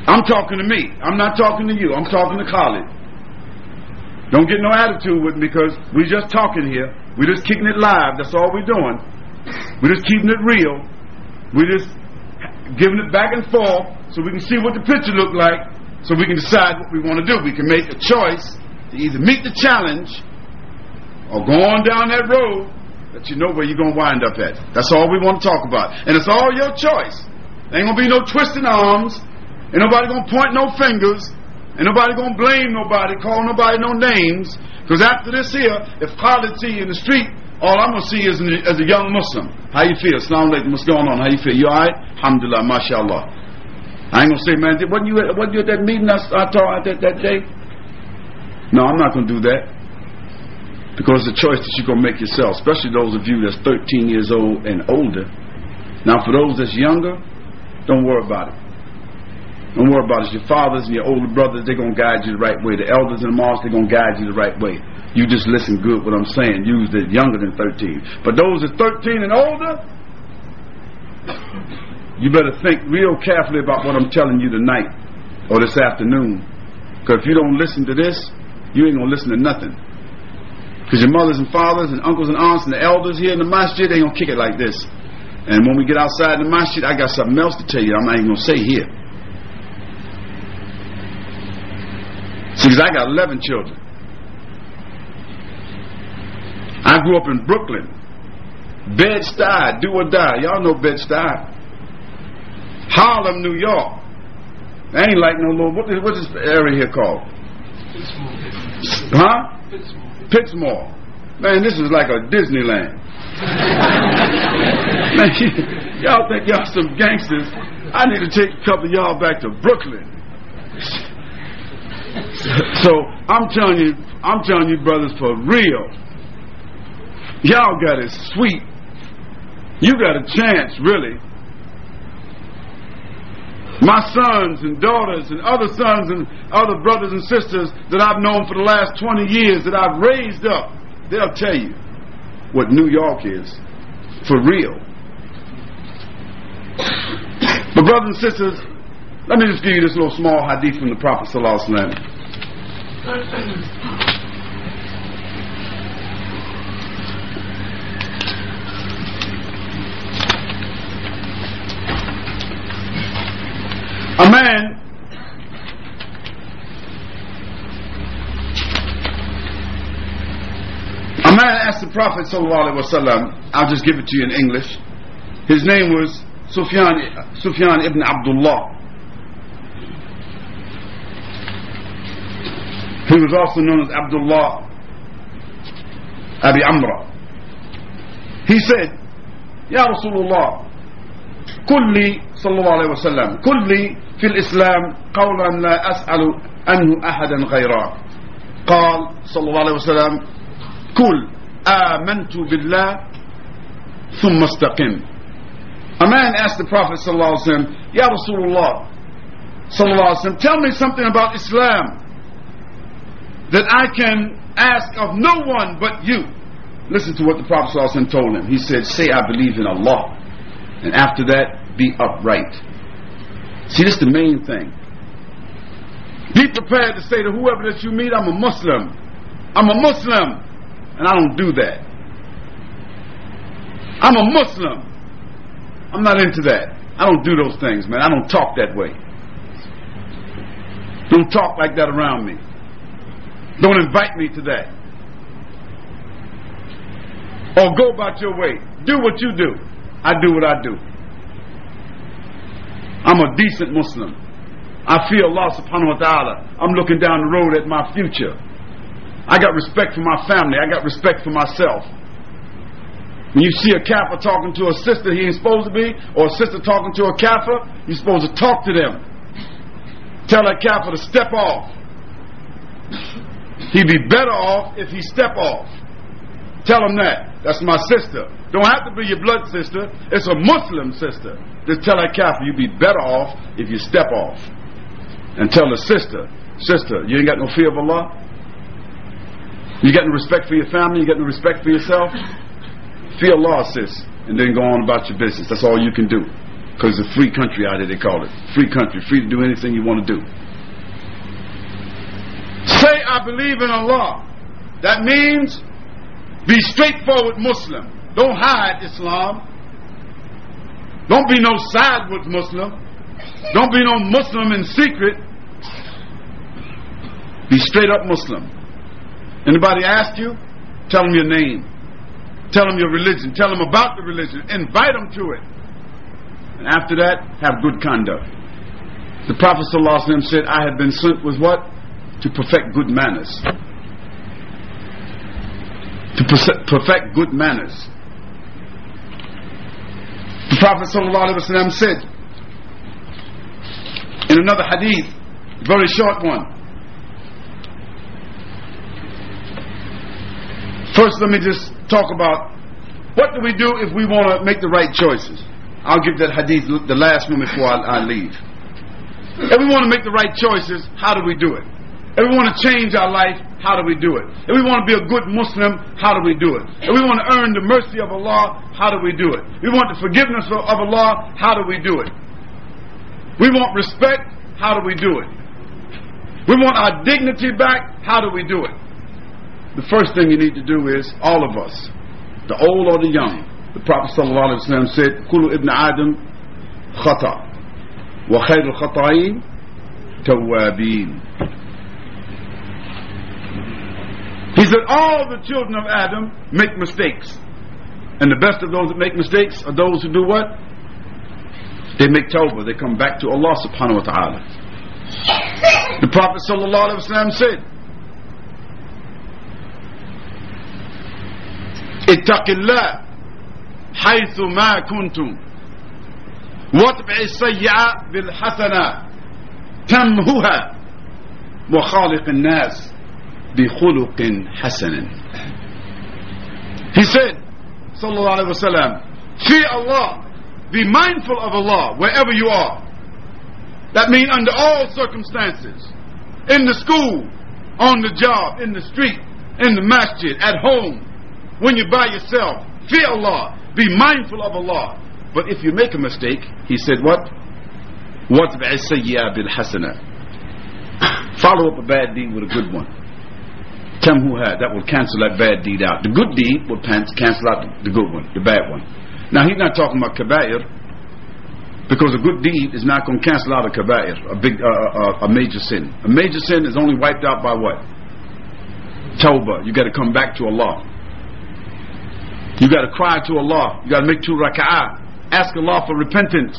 I'm talking to me. I'm not talking to you. I'm talking to college. Don't get no attitude with me, because we're just talking here. We're just kicking it live. That's all we're doing. We're just keeping it real. We're just giving it back and forth so we can see what the picture look like, so we can decide what we want to do. We can make a choice to either meet the challenge or go on down that road that you know where you're going to wind up at. That's all we want to talk about. And it's all your choice. There ain't going to be no twisting arms. Ain't nobody going to point no fingers. Ain't nobody going to blame nobody, call nobody no names. Because after this here, if Khalid see you in the street, all I'm going to see is as a young Muslim. How you feel? Assalamu alaikum. What's going on? How you feel? You alright? Alhamdulillah. MashaAllah. I ain't going to say, man, wasn't you at, wasn't you at that meeting I, I taught at that day? No, I'm not going to do that. Because the choice that you're going to make yourself, especially those of you that's thirteen years old and older. Now for those that's younger, don't worry about it. Don't worry about it. Your fathers and your older brothers, they're going to guide you the right way. The elders and the mosques, they're going to guide you the right way. You just listen good what I'm saying. Use the younger than thirteen. But those that are thirteen and older, you better think real carefully about what I'm telling you tonight or this afternoon. Because if you don't listen to this, you ain't going to listen to nothing. Because your mothers and fathers and uncles and aunts and the elders here in the masjid, they're going to kick it like this. And when we get outside the masjid, I got something else to tell you I'm not even going to say here. Because I got eleven children. I grew up in Brooklyn, Bed-Stuy, do or die. Y'all know Bed-Stuy. Harlem, New York. I ain't like no little. What is what is this area here called? Pittsmore. Huh? Pittsmore. Pittsmore. Man, this is like a Disneyland. Man, y'all think y'all some gangsters? I need to take a couple of y'all back to Brooklyn. So I'm telling you, I'm telling you, brothers, for real, y'all got it sweet. You got a chance, really. My sons and daughters and other sons and other brothers and sisters that I've known for the last twenty years that I've raised up, they'll tell you what New York is, for real. But brothers and sisters, let me just give you this little small hadith from the Prophet sallallahu alaihi wasallam. A man, a man asked the Prophet sallallahu alaihi wasallam. I'll just give it to you in English. His name was Sufyan, Sufyan ibn Abdullah. He was also known as Abdullah Abi Amra. He said, Ya Rasulullah, kulli sallallahu alayhi wa sallam, kulli fil Islam qawlan la as'alu anhu ahadan ghayra. Qal sallallahu alayhi wa sallam, kul amantu billah thumma istaqim. A man asked the Prophet sallallahu alayhi wa sallam, Ya Rasulullah sallallahu alayhi wa sallam, tell me something about Islam that I can ask of no one but you. Listen to what the Prophet ﷺ told him. He said, say I believe in Allah, and after that be upright. See, this is the main thing. Be prepared to say to whoever that you meet, I'm a Muslim, I'm a Muslim. And I don't do that. I'm a Muslim. I'm not into that. I don't do those things, man. I don't talk that way. Don't talk like that around me. Don't invite me to that. Or go about your way. Do what you do. I do what I do. I'm a decent Muslim. I fear Allah subhanahu wa ta'ala. I'm looking down the road at my future. I got respect for my family. I got respect for myself. When you see a kafir talking to a sister he ain't supposed to be, or a sister talking to a kafir, you're supposed to talk to them. Tell that kafir to step off. He'd be better off if he step off. Tell him that. That's my sister. Don't have to be your blood sister. It's a Muslim sister. Just tell that kafir, you'd be better off if you step off. And tell the sister, sister, you ain't got no fear of Allah? You got no respect for your family? You got no respect for yourself? Fear Allah, sis. And then go on about your business. That's all you can do. Because it's a free country out here, they call it. Free country. Free to do anything you want to do. Say I I believe in Allah. That means be straightforward Muslim. Don't hide Islam. Don't be no sideways Muslim. Don't be no Muslim in secret. Be straight up Muslim. Anybody ask you? Tell them your name. Tell them your religion. Tell them about the religion. Invite them to it. And after that, have good conduct. The Prophet ﷺ said, I have been sent with what? To perfect good manners. To perfect good manners. The Prophet ﷺ said, in another hadith, very short one. First, let me just talk about what do we do if we want to make the right choices. I'll give that hadith the last one before I, I leave. If we want to make the right choices, how do we do it? If we want to change our life, how do we do it? If we want to be a good Muslim, how do we do it? If we want to earn the mercy of Allah, how do we do it? If we want the forgiveness of Allah, how do we do it? We want respect, how do we do it? We want our dignity back, how do we do it? The first thing you need to do is, all of us, the old or the young, the Prophet ﷺ said, Kulu ibn Adam khata, wa khayrul khata'in tawabin. He said, all the children of Adam make mistakes. And the best of those that make mistakes are those who do what? They make tawbah, they come back to Allah subhanahu wa ta'ala. The Prophet ﷺ said, اتق الله حيث ما كنتم واتبع السيئة بالحسنة تمهها وخالق الناس بخلق حسن. He said, صلى الله عليه وسلم, fear Allah, be mindful of Allah wherever you are. That means under all circumstances, in the school, on the job, in the street, in the masjid, at home, when you're by yourself, fear Allah, be mindful of Allah. But if you make a mistake, he said what? وَاتْبَعِ السَّيِّئَةَ بِالْحَسَنَةِ. Follow up a bad deed with a good one. تَمْهُهَا, that will cancel that bad deed out. The good deed will cancel out the good one, the bad one. Now he's not talking about kabair, because a good deed is not going to cancel out a kabair, a big, uh, uh, a major sin. A major sin is only wiped out by what? Tawbah. You got to come back to Allah. You got to cry to Allah. You got to make two raka'ah. Ask Allah for repentance.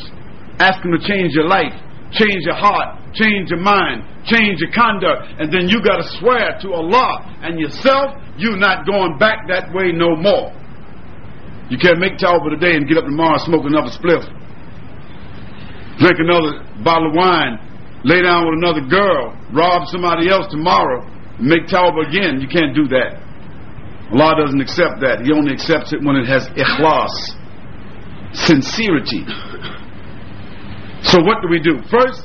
Ask Him to change your life, change your heart, change your mind, change your conduct. And then you got to swear to Allah and yourself, you're not going back that way no more. You can't make tawbah today and get up tomorrow and smoke another spliff, drink another bottle of wine, lay down with another girl, rob somebody else tomorrow, and make tawbah again. You can't do that. Allah doesn't accept that. He only accepts it when it has ikhlas, sincerity. So what do we do? First,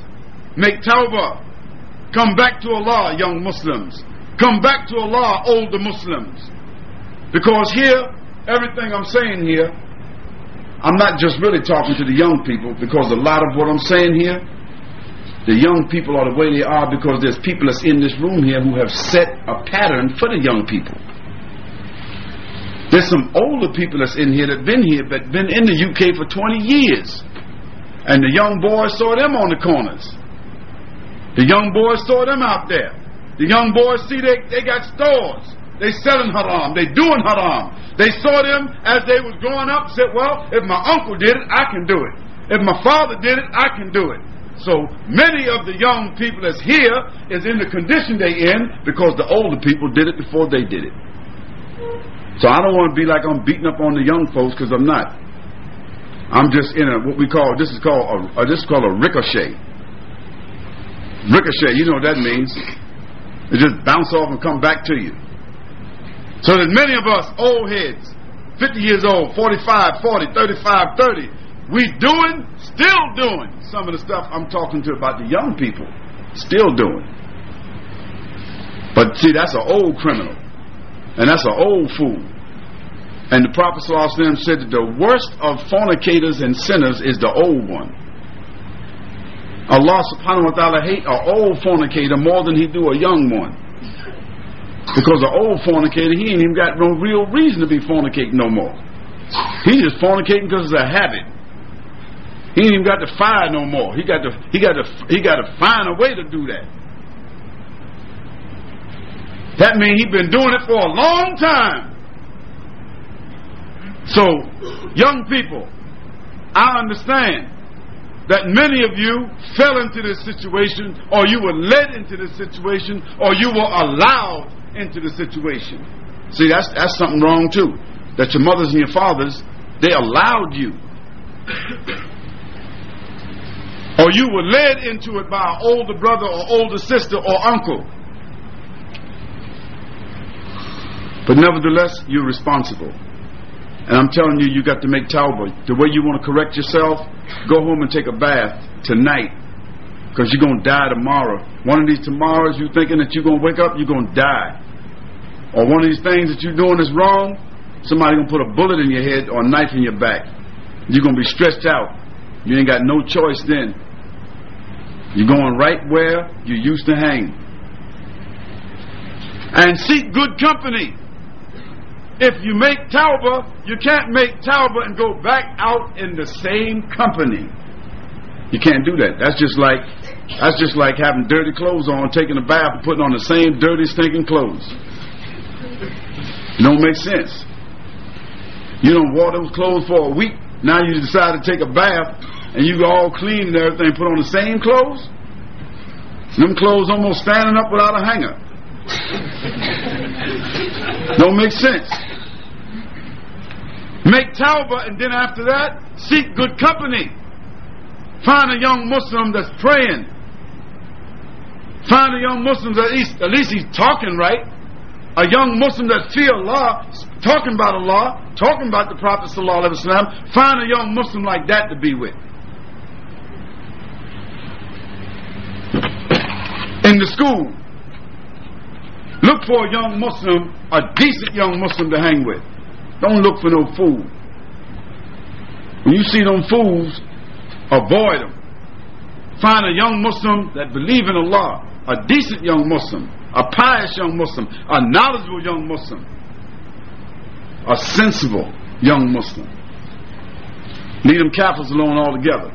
make tawbah. Come back to Allah, young Muslims. Come back to Allah, older Muslims. Because here, everything I'm saying here, I'm not just really talking to the young people, because a lot of what I'm saying here, the young people are the way they are because there's people that's in this room here who have set a pattern for the young people. There's some older people that's in here that been here, but been in the U K for twenty years. And the young boys saw them on the corners. The young boys saw them out there. The young boys see they, they got stores. They selling haram. They doing haram. They saw them as they was growing up, said, well, if my uncle did it, I can do it. If my father did it, I can do it. So many of the young people that's here is in the condition they in because the older people did it before they did it. So I don't want to be like I'm beating up on the young folks, because I'm not. I'm just in a, what we call, this is called a, uh, this is called a ricochet. Ricochet, you know what that means. It just bounce off and come back to you. So that many of us, old heads, fifty years old, forty-five, forty, thirty-five, thirty, we doing, still doing some of the stuff I'm talking to about the young people. Still doing. But see, that's an old criminal. And that's an old fool. And the Prophet ﷺ said that the worst of fornicators and sinners is the old one. Allah subhanahu wa ta'ala hate an old fornicator more than he do a young one. Because the old fornicator, he ain't even got no real reason to be fornicating no more. He just fornicating because it's a habit. He ain't even got to fire no more. He got to he got to he got to find a way to do that. That means he's been doing it for a long time. So, young people, I understand that many of you fell into this situation, or you were led into this situation, or you were allowed into the situation. See, that's that's something wrong too. That your mothers and your fathers, they allowed you. Or you were led into it by an older brother or older sister or uncle. But nevertheless, you're responsible. And I'm telling you, you got to make tawbah. The way you want to correct yourself, go home and take a bath tonight. Because you're going to die tomorrow. One of these tomorrows, you're thinking that you're going to wake up, you're going to die. Or one of these things that you're doing is wrong, somebody's going to put a bullet in your head or a knife in your back. You're going to be stretched out. You ain't got no choice then. You're going right where you used to hang. And seek good company. If you make tawbah, you can't make tawbah and go back out in the same company. You can't do that. That's just like that's just like having dirty clothes on, taking a bath and putting on the same dirty, stinking clothes. It don't make sense. You don't wear those clothes for a week. Now you decide to take a bath and you all clean and everything, put on the same clothes. Them clothes almost standing up without a hanger. Don't make sense. Make tawbah, and then after that, seek good company. Find a young Muslim that's praying. Find a young Muslim that he's, at least he's talking right. A young Muslim that fear Allah, talking about Allah, talking about the Prophet sallallahu alaihi wasallam. Find a young Muslim like that to be with. In the school, look for a young Muslim, a decent young Muslim to hang with. Don't look for no fool. When you see them fools, avoid them. Find a young Muslim that believes in Allah, a decent young Muslim, a pious young Muslim, a knowledgeable young Muslim, a sensible young Muslim. Leave them Kafirs alone altogether.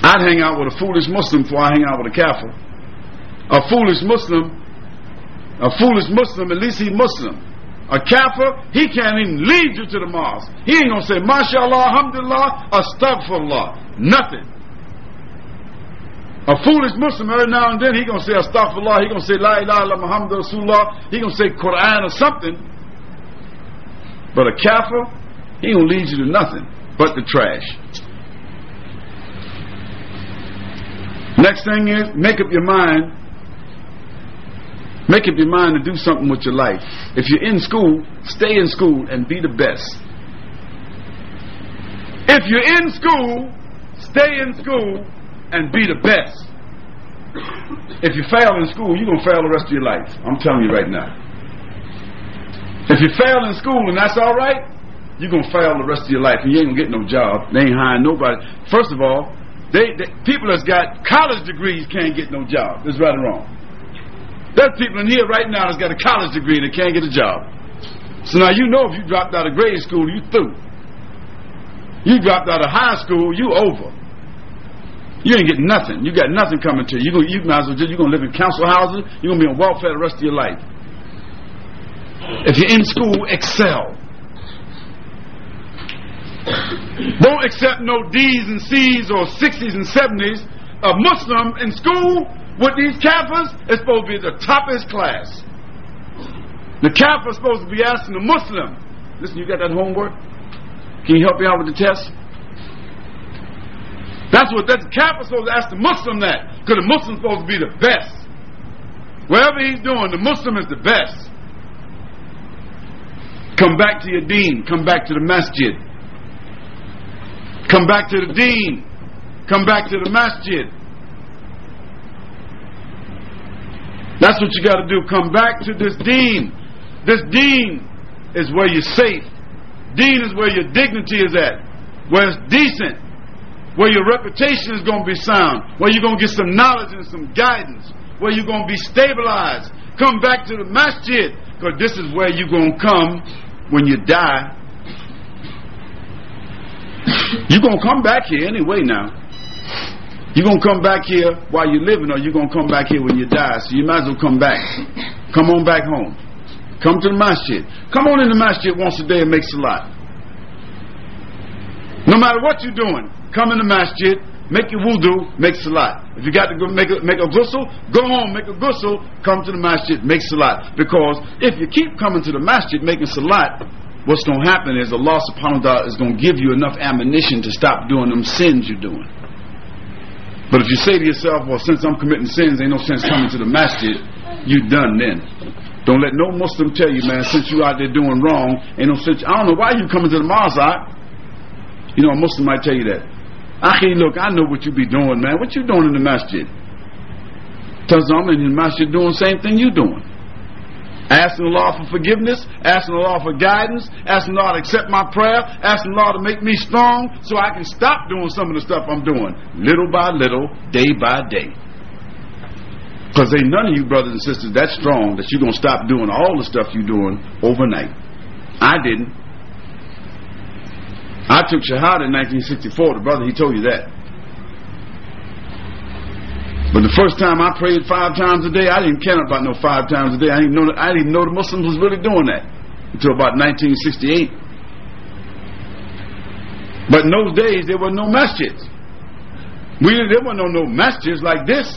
I'd hang out with a foolish Muslim before I hang out with a Kafir. A foolish Muslim, a foolish Muslim, at least he's Muslim. A Kafir, he can't even lead you to the mosque. He ain't gonna say, MashaAllah, Alhamdulillah, Astaghfirullah, nothing. A foolish Muslim, every now and then, he going to say Astaghfirullah, he going to say La ilaha illa Muhammad Rasulullah, he going to say Quran or something. But a Kafir, he going to lead you to nothing but the trash. Next thing is, make up your mind. Make up your mind to do something with your life. If you're in school, stay in school and be the best. If you're in school, stay in school and be the best. If you fail in school, you're going to fail the rest of your life. I'm telling you right now. If you fail in school and that's alright, you're going to fail the rest of your life and you ain't going to get no job. They ain't hiring nobody. First of all, they, they, people that's got college degrees can't get no job. That's right or wrong. There's people in here right now that's got a college degree and they can't get a job. So now you know if you dropped out of grade school, you through. You dropped out of high school, you over. You ain't getting nothing. You got nothing coming to you. You, you might as well just, you're going to live in council houses. You're going to be on welfare the rest of your life. If you're in school, excel. Don't accept no D's and C's or sixties and seventies. A Muslim in school with these Kafirs is supposed to be at the top of his class. The Kafir is supposed to be asking the Muslim, listen, you got that homework? Can you help me out with the test? That's what that's Kafir supposed to ask the Muslim that, because the Muslim's supposed to be the best. Wherever he's doing, the Muslim is the best. Come back to your deen. Come back to the masjid. Come back to the deen. Come back to the masjid. That's what you got to do. Come back to this deen. This deen is where you're safe. Deen is where your dignity is at, where it's decent, where your reputation is going to be sound, where you're going to get some knowledge and some guidance, where you're going to be stabilized, Come back to the masjid, because this is where you're going to come when you die. You're going to come back here anyway now. You're going to come back here while you're living, or you're going to come back here when you die. So you might as well come back. Come on back home. Come to the masjid. Come on in the masjid once a day and make salat. No matter what you're doing, come in the masjid, make your wudu, make salat. If you got to go make a, make a ghusl, go home, make a ghusl, come to the masjid, make salat. Because if you keep coming to the masjid making salat, what's going to happen is Allah subhanahu wa ta'ala is going to give you enough ammunition to stop doing them sins you're doing. But if you say to yourself, well, since I'm committing sins, ain't no sense coming to the masjid, you done then. Don't let no Muslim tell you, man, since you out there doing wrong, ain't no sense. I don't know why you coming to the masjid. You know, a Muslim might tell you that. Akhi, look, I know what you be doing, man. What you doing in the masjid? Tells them I'm in the masjid doing the same thing you doing. Asking Allah for forgiveness, asking Allah for guidance, asking Allah to accept my prayer, asking Allah to make me strong so I can stop doing some of the stuff I'm doing, little by little, day by day. Because ain't none of you brothers and sisters that strong that you're going to stop doing all the stuff you're doing overnight. I didn't. I took Shahada in nineteen sixty-four, the brother, he told you that. But the first time I prayed five times a day, I didn't care about no five times a day. I didn't know, I didn't know the Muslims was really doing that until about nineteen sixty-eight. But in those days, there were no masjids. We, there were no, no masjids like this.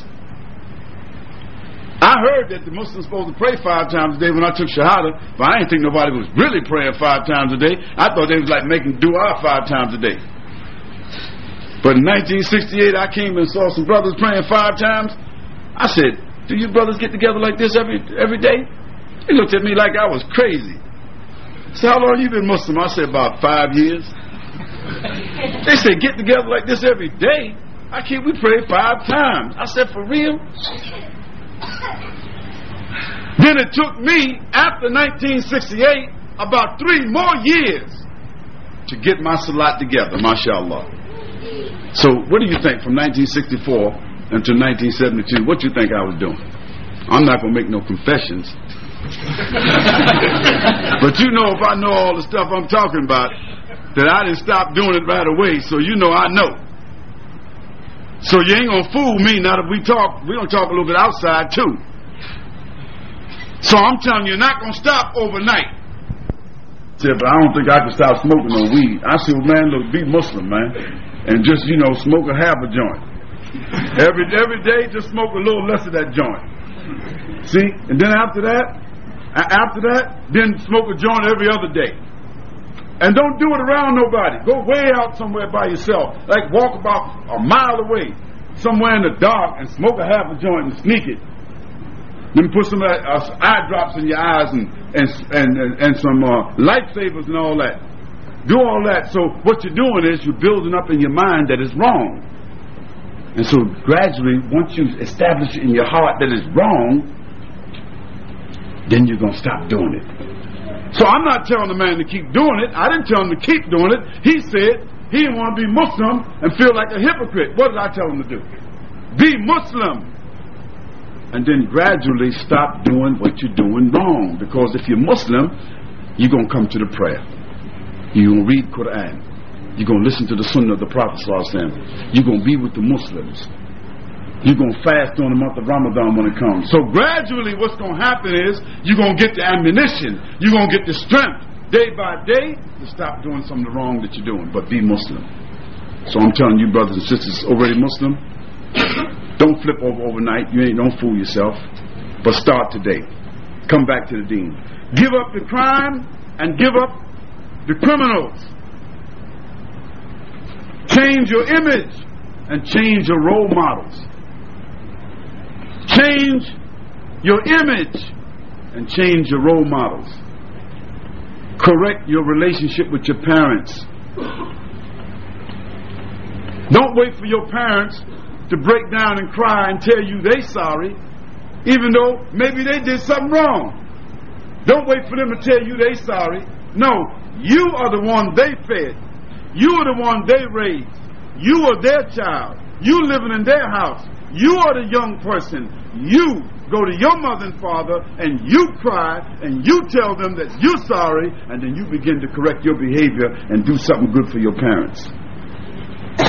I heard that the Muslims supposed to pray five times a day when I took Shahada, but I didn't think nobody was really praying five times a day. I thought they was like making dua five times a day. But in nineteen sixty-eight, I came and saw some brothers praying five times. I said, do you brothers get together like this every every day? They looked at me like I was crazy. I said, how long you been Muslim? I said, about five years. They said, get together like this every day? I can't, we pray five times. I said, for real? Then it took me, after nineteen sixty-eight, about three more years to get my salat together, mashallah. So what do you think from nineteen sixty-four until nineteen seventy-two? What do you think I was doing? I'm not going to make no confessions. But you know, if I know all the stuff I'm talking about, that I didn't stop doing it right away, so you know I know. So you ain't going to fool me. Now that we talk, we're going to talk a little bit outside too. So I'm telling you, you're not going to stop overnight. Said, but I don't think I can stop smoking no weed. I said, well, man, look, be Muslim, man. And just, you know, smoke a half a joint. Every every day, just smoke a little less of that joint. See? And then after that, after that, then smoke a joint every other day. And don't do it around nobody. Go way out somewhere by yourself. Like walk about a mile away, somewhere in the dark, and smoke a half a joint and sneak it. Then put some uh, eye drops in your eyes and, and, and, and, and some uh, lightsabers and all that. Do all that. So what you're doing is you're building up in your mind that it's wrong. And so gradually, once you establish in your heart that it's wrong, then you're going to stop doing it. So I'm not telling the man to keep doing it. I didn't tell him to keep doing it. He said he didn't want to be Muslim and feel like a hypocrite. What did I tell him to do? Be Muslim. And then gradually stop doing what you're doing wrong. Because if you're Muslim, you're going to come to the prayer. You're going to read Quran. You're going to listen to the sunnah of the Prophet sallallahu alaihi wasallam. You're going to be with the Muslims. You're going to fast during the month of Ramadan when it comes. So gradually what's going to happen is you're going to get the ammunition. You're going to get the strength day by day to stop doing some of the wrong that you're doing. But be Muslim. So I'm telling you, brothers and sisters, already Muslim, don't flip over overnight. You ain't, don't fool yourself. But start today. Come back to the deen. Give up the crime and give up the criminals. Change your image and change your role models. Change your image and change your role models. Correct your relationship with your parents. Don't wait for your parents to break down and cry and tell you they sorry, even though maybe they did something wrong. Don't wait for them to tell you they sorry. No. You are the one they fed. You are the one they raised. You are their child. You living in their house. You are the young person. You Go to your mother and father and you cry and you tell them that you're sorry, and then you begin to correct your behavior and do something good for your parents.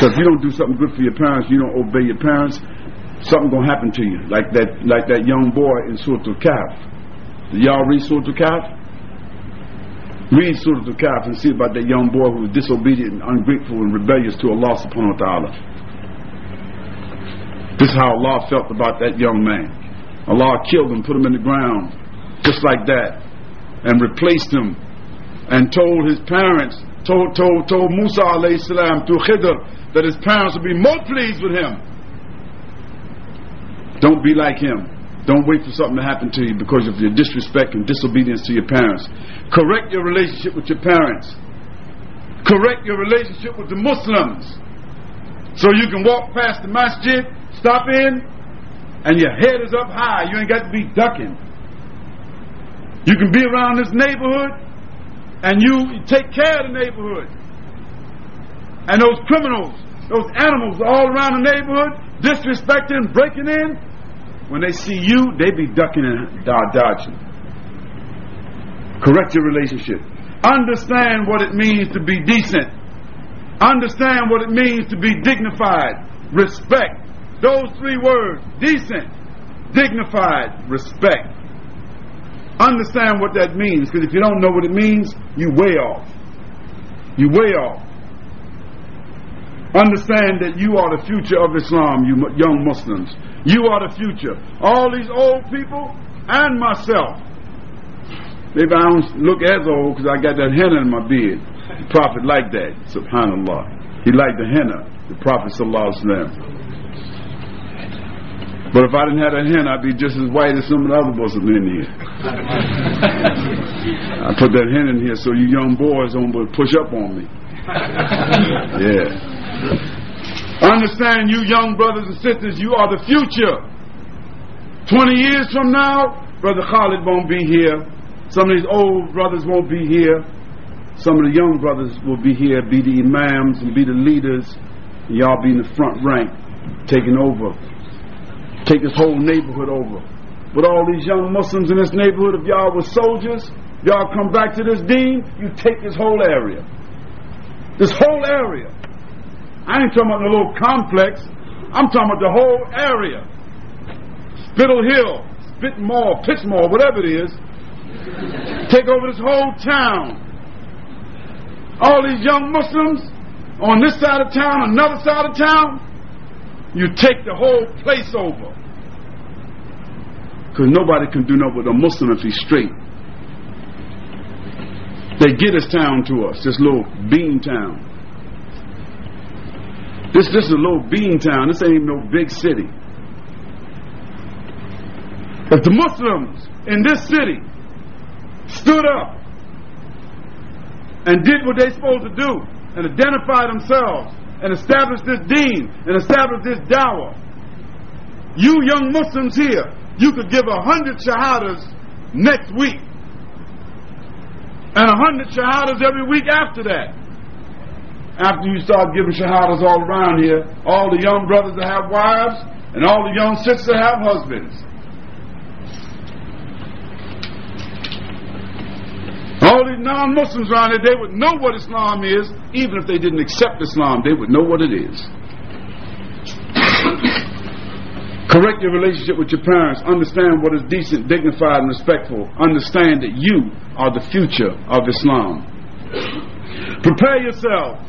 So if you don't do something good for your parents, you don't obey your parents, something's going to happen to you. Like that like that young boy in Surah Al-Kahf. Did y'all read Surah Al-Kahf? Read Surah Al-Kahf and see about that young boy who was disobedient and ungrateful and rebellious to Allah subhanahu wa ta'ala. This is how Allah felt about that young man. Allah killed him, put him in the ground, just like that, and replaced him, and told his parents, told told, told Musa alayhi salam through Khidr, that his parents would be more pleased with him. Don't be like him. Don't wait for something to happen to you because of your disrespect and disobedience to your parents. Correct your relationship with your parents. Correct your relationship with the Muslims. So you can walk past the masjid, stop in, and your head is up high. You ain't got to be ducking. You can be around this neighborhood and you take care of the neighborhood. And those criminals, those animals all around the neighborhood, disrespecting, breaking in, when they see you, they be ducking and dodging. Correct your relationship. Understand what it means to be decent. Understand what it means to be dignified. Respect. Those three words: decent, dignified, respect. Understand what that means, because if you don't know what it means, you way off. You way off. Understand that you are the future of Islam, you young Muslims. You are the future. All these old people and myself. Maybe I don't look as old because I got that henna in my beard. The Prophet liked that, subhanallah. He liked the henna, the Prophet sallallahu alaihi wasallam. But if I didn't have that henna, I'd be just as white as some of the other Muslims in here. I put that henna in here so you young boys don't push up on me. Yeah. Understand, you young brothers and sisters, you are the future. twenty years from now, Brother Khalid won't be here. Some of these old brothers won't be here. Some of the young brothers will be here, be the imams and be the leaders. And y'all be in the front rank, taking over. Take this whole neighborhood over. But all these young Muslims in this neighborhood, if y'all were soldiers, y'all come back to this deen, you take this whole area. This whole area. I ain't talking about the little complex. I'm talking about the whole area. Spittle Hill, Spitmore, Pitmore, whatever it is. Take over this whole town. All these young Muslims on this side of town, another side of town, you take the whole place over. Because nobody can do nothing with a Muslim if he's straight. They get this town to us, this little bean town. This, this is a little bean town. This ain't even no big city. If the Muslims in this city stood up and did what they supposed to do and identify themselves and establish this deen and establish this dawah, you young Muslims here, you could give a hundred shahadas next week and a hundred shahadas every week after that. After you start giving shahadas all around here, all the young brothers that have wives and all the young sisters that have husbands, all these non-Muslims around here, they would know what Islam is. Even if they didn't accept Islam, they would know what it is. Correct your relationship with your parents. Understand what is decent, dignified, and respectful. Understand that you are the future of Islam. Prepare yourselves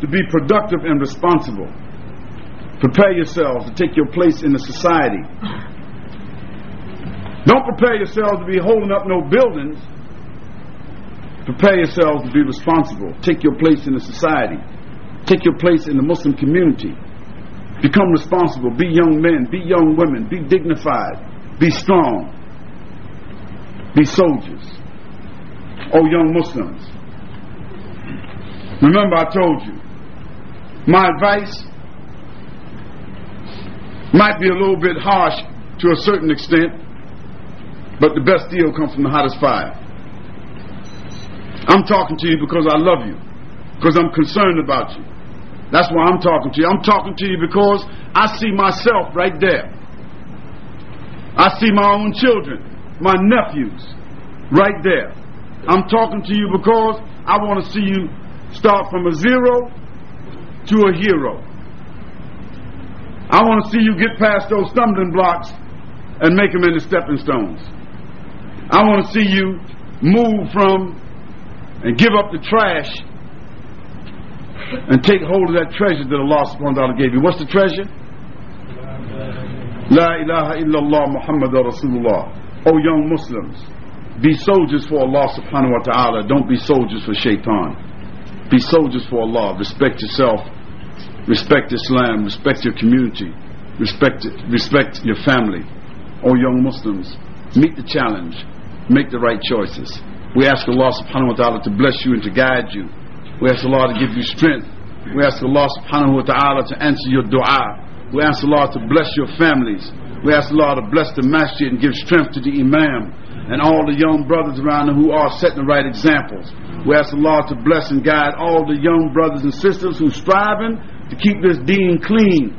to be productive and responsible. Prepare yourselves to take your place in the society. Don't prepare yourselves to be holding up no buildings. Prepare yourselves to be responsible. Take your place in the society. Take your place in the Muslim community. Become responsible. Be young men. Be young women. Be dignified. Be strong. Be soldiers. Oh, young Muslims. Remember I told you, my advice might be a little bit harsh to a certain extent, but the best deal comes from the hottest fire. I'm talking to you because I love you, because I'm concerned about you. That's why I'm talking to you. I'm talking to you because I see myself right there. I see my own children, my nephews, right there. I'm talking to you because I want to see you start from a zero to a hero. I want to see you get past those stumbling blocks and make them into stepping stones. I want to see you move from and give up the trash and take hold of that treasure that Allah subhanahu wa ta'ala gave you. What's the treasure? La ilaha illallah Muhammadur Rasulullah. Oh young Muslims, be soldiers for Allah subhanahu wa ta'ala. Don't be soldiers for shaitan. Be soldiers for Allah. Respect yourself. Respect Islam. Respect your community. Respect respect your family. Oh young Muslims, meet the challenge. Make the right choices. We ask Allah subhanahu wa ta'ala to bless you and to guide you. We ask Allah to give you strength. We ask Allah subhanahu wa ta'ala to answer your dua. We ask Allah to bless your families. We ask Allah to bless the masjid and give strength to the imam and all the young brothers around them who are setting the right examples. We ask Allah to bless and guide all the young brothers and sisters who are striving to keep this deen clean.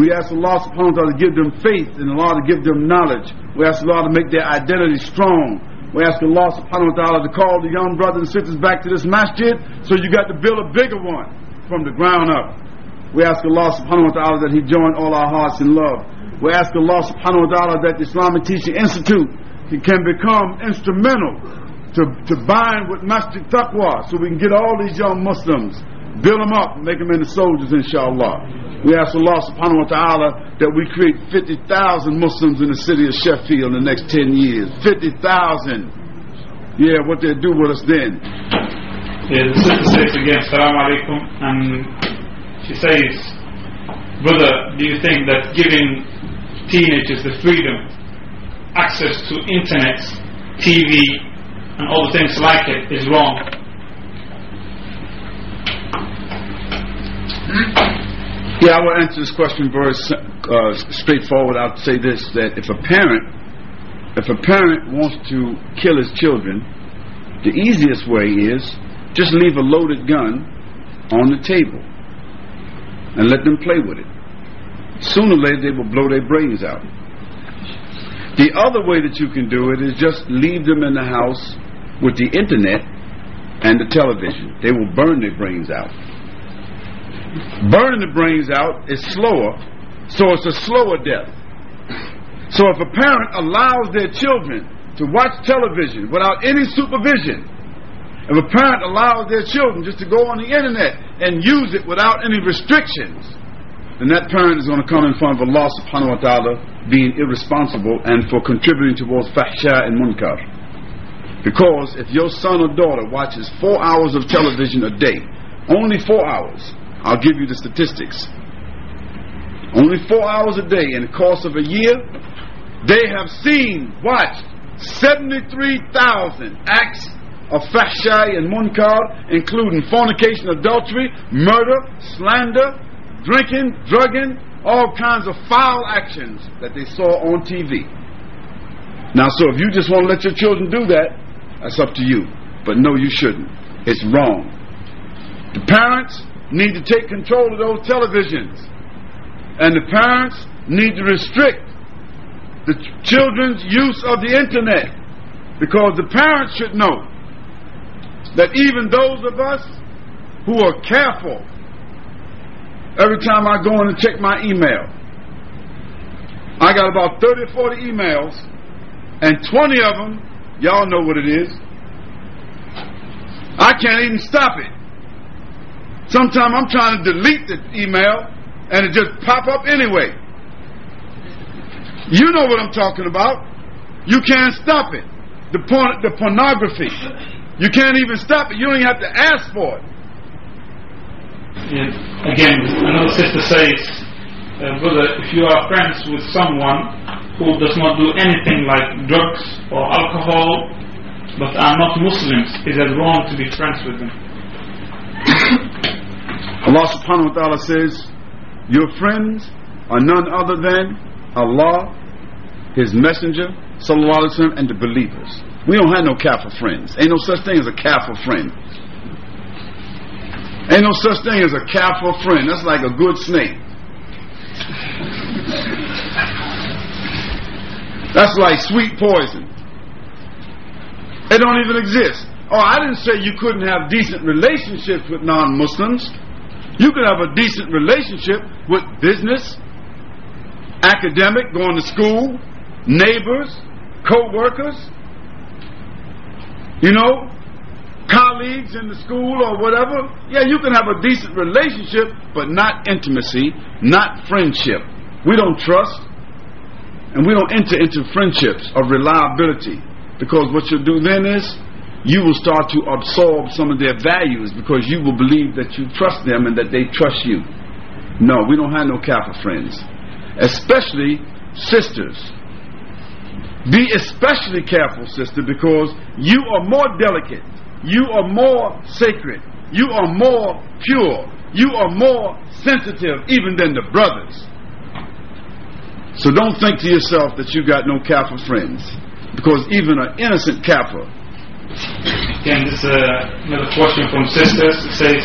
We ask Allah subhanahu wa ta'ala to give them faith and Allah to give them knowledge. We ask Allah to make their identity strong. We ask Allah subhanahu wa ta'ala to call the young brothers and sisters back to this masjid, so you got to build a bigger one from the ground up. We ask Allah subhanahu wa ta'ala that He join all our hearts in love. We ask Allah subhanahu wa ta'ala that the Islamic Teaching Institute can become instrumental to, to bind with Masjid Taqwa, so we can get all these young Muslims, build them up, make them into soldiers inshallah. We ask Allah subhanahu wa ta'ala that we create fifty thousand Muslims in the city of Sheffield in the next ten years. fifty thousand! Yeah, what they'll do with us then. Yeah, the sister says again, Assalamu alaikum, and she says, brother, do you think that giving teenagers the freedom, access to internet, T V, and all the things like it is wrong? Yeah, I will answer this question very uh, straightforward. I'll say this, that if a parent, if a parent wants to kill his children, the easiest way is just leave a loaded gun on the table and let them play with it. Sooner or later they will blow their brains out. The other way that you can do it is just leave them in the house with the internet and the television. They will burn their brains out. Burning the brains out is slower, so it's a slower death. So if a parent allows their children to watch television without any supervision, if a parent allows their children just to go on the internet and use it without any restrictions, then that parent is going to come in front of Allah subhanahu wa ta'ala being irresponsible and for contributing towards fahsha and munkar. Because if your son or daughter watches four hours of television a day, only four hours, I'll give you the statistics. Only four hours a day in the course of a year, they have seen, watched, seventy-three thousand acts of fahsha and munkar, including fornication, adultery, murder, slander, drinking, drugging, all kinds of foul actions that they saw on T V. Now, so if you just want to let your children do that, that's up to you. But no, you shouldn't. It's wrong. The parents need to take control of those televisions. And the parents need to restrict the children's use of the internet. Because the parents should know that even those of us who are careful, every time I go in and check my email, I got about thirty, forty emails, and twenty of them, y'all know what it is, I can't even stop it. Sometimes I'm trying to delete the email and it just pop up anyway. You know what I'm talking about. You can't stop it. The porn- the pornography, you can't even stop it. You don't even have to ask for it. Yeah. Again, another sister says, uh, brother, if you are friends with someone who does not do anything like drugs or alcohol, but are not Muslims, is it wrong to be friends with them? Allah subhanahu wa ta'ala says, your friends are none other than Allah, His Messenger, sallallahu alayhi wa sallam, and the believers. We don't have no kafir friends. Ain't no such thing as a kafir friend. Ain't no such thing as a kafir friend. That's like a good snake. That's like sweet poison. It don't even exist. Oh, I didn't say you couldn't have decent relationships with non-Muslims. You could have a decent relationship with business, academic, going to school, neighbors, co-workers, you know, colleagues in the school or whatever. Yeah, you can have a decent relationship, but not intimacy, not friendship. We don't trust, and we don't enter into friendships of reliability, because what you'll do then is you will start to absorb some of their values, because you will believe that you trust them and that they trust you. No, we don't have no Kappa friends, especially sisters. Be especially careful, sister, because you are more delicate, you are more sacred, you are more pure, you are more sensitive even than the brothers. So don't think to yourself that you got no Kappa friends, because even an innocent Kappa. Again, this is uh, another question from sisters. It says,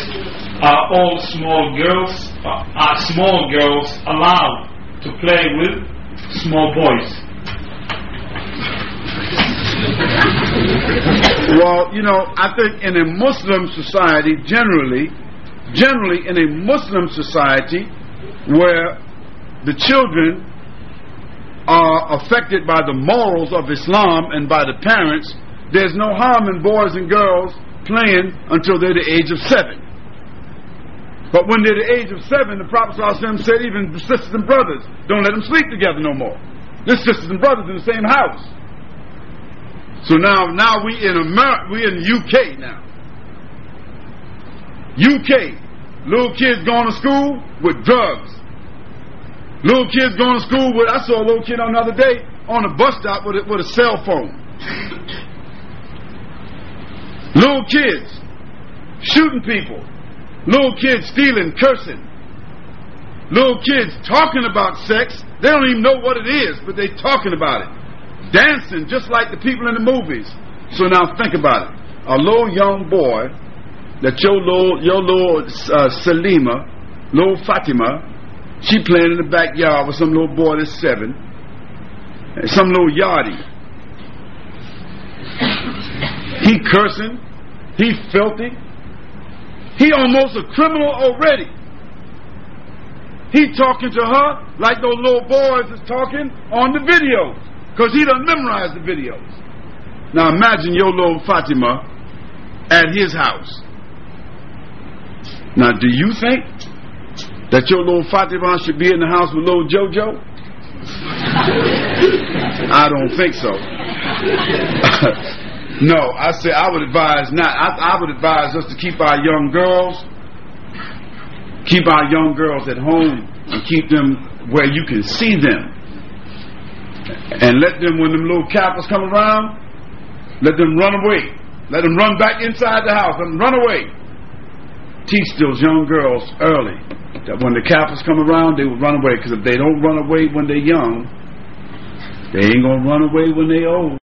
are all small girls, are small girls allowed to play with small boys? Well, you know, I think in a Muslim society, generally, generally in a Muslim society where the children are affected by the morals of Islam and by the parents, there's no harm in boys and girls playing until they're the age of seven. But when they're the age of seven, the Prophet ﷺ said even the sisters and brothers, don't let them sleep together no more. They're sisters and brothers in the same house. So now now we in America, we in U K now. U K, little kids going to school with drugs. Little kids going to school with, I saw a little kid on the other day on a bus stop with a, with a cell phone. Little kids shooting people. Little kids stealing, cursing. Little kids talking about sex. They don't even know what it is, but they talking about it. Dancing just like the people in the movies. So now think about it. A little young boy, that your little, your little uh, Salima, little Fatima, she playing in the backyard with some little boy that's seven, and some little yardie. He cursing, he filthy, he almost a criminal already. He talking to her like those little boys is talking on the videos, because he done memorized the videos. Now imagine your little Fatima at his house. Now do you think that your little Fatima should be in the house with little JoJo? I don't think so. No, I say I would advise not. I, I would advise us to keep our young girls, keep our young girls at home, and keep them where you can see them. And let them, when them little Kappas come around, let them run away. Let them run back inside the house. Let them run away. Teach those young girls early that when the Kappas come around, they will run away. Because if they don't run away when they're young, they ain't going to run away when they're old.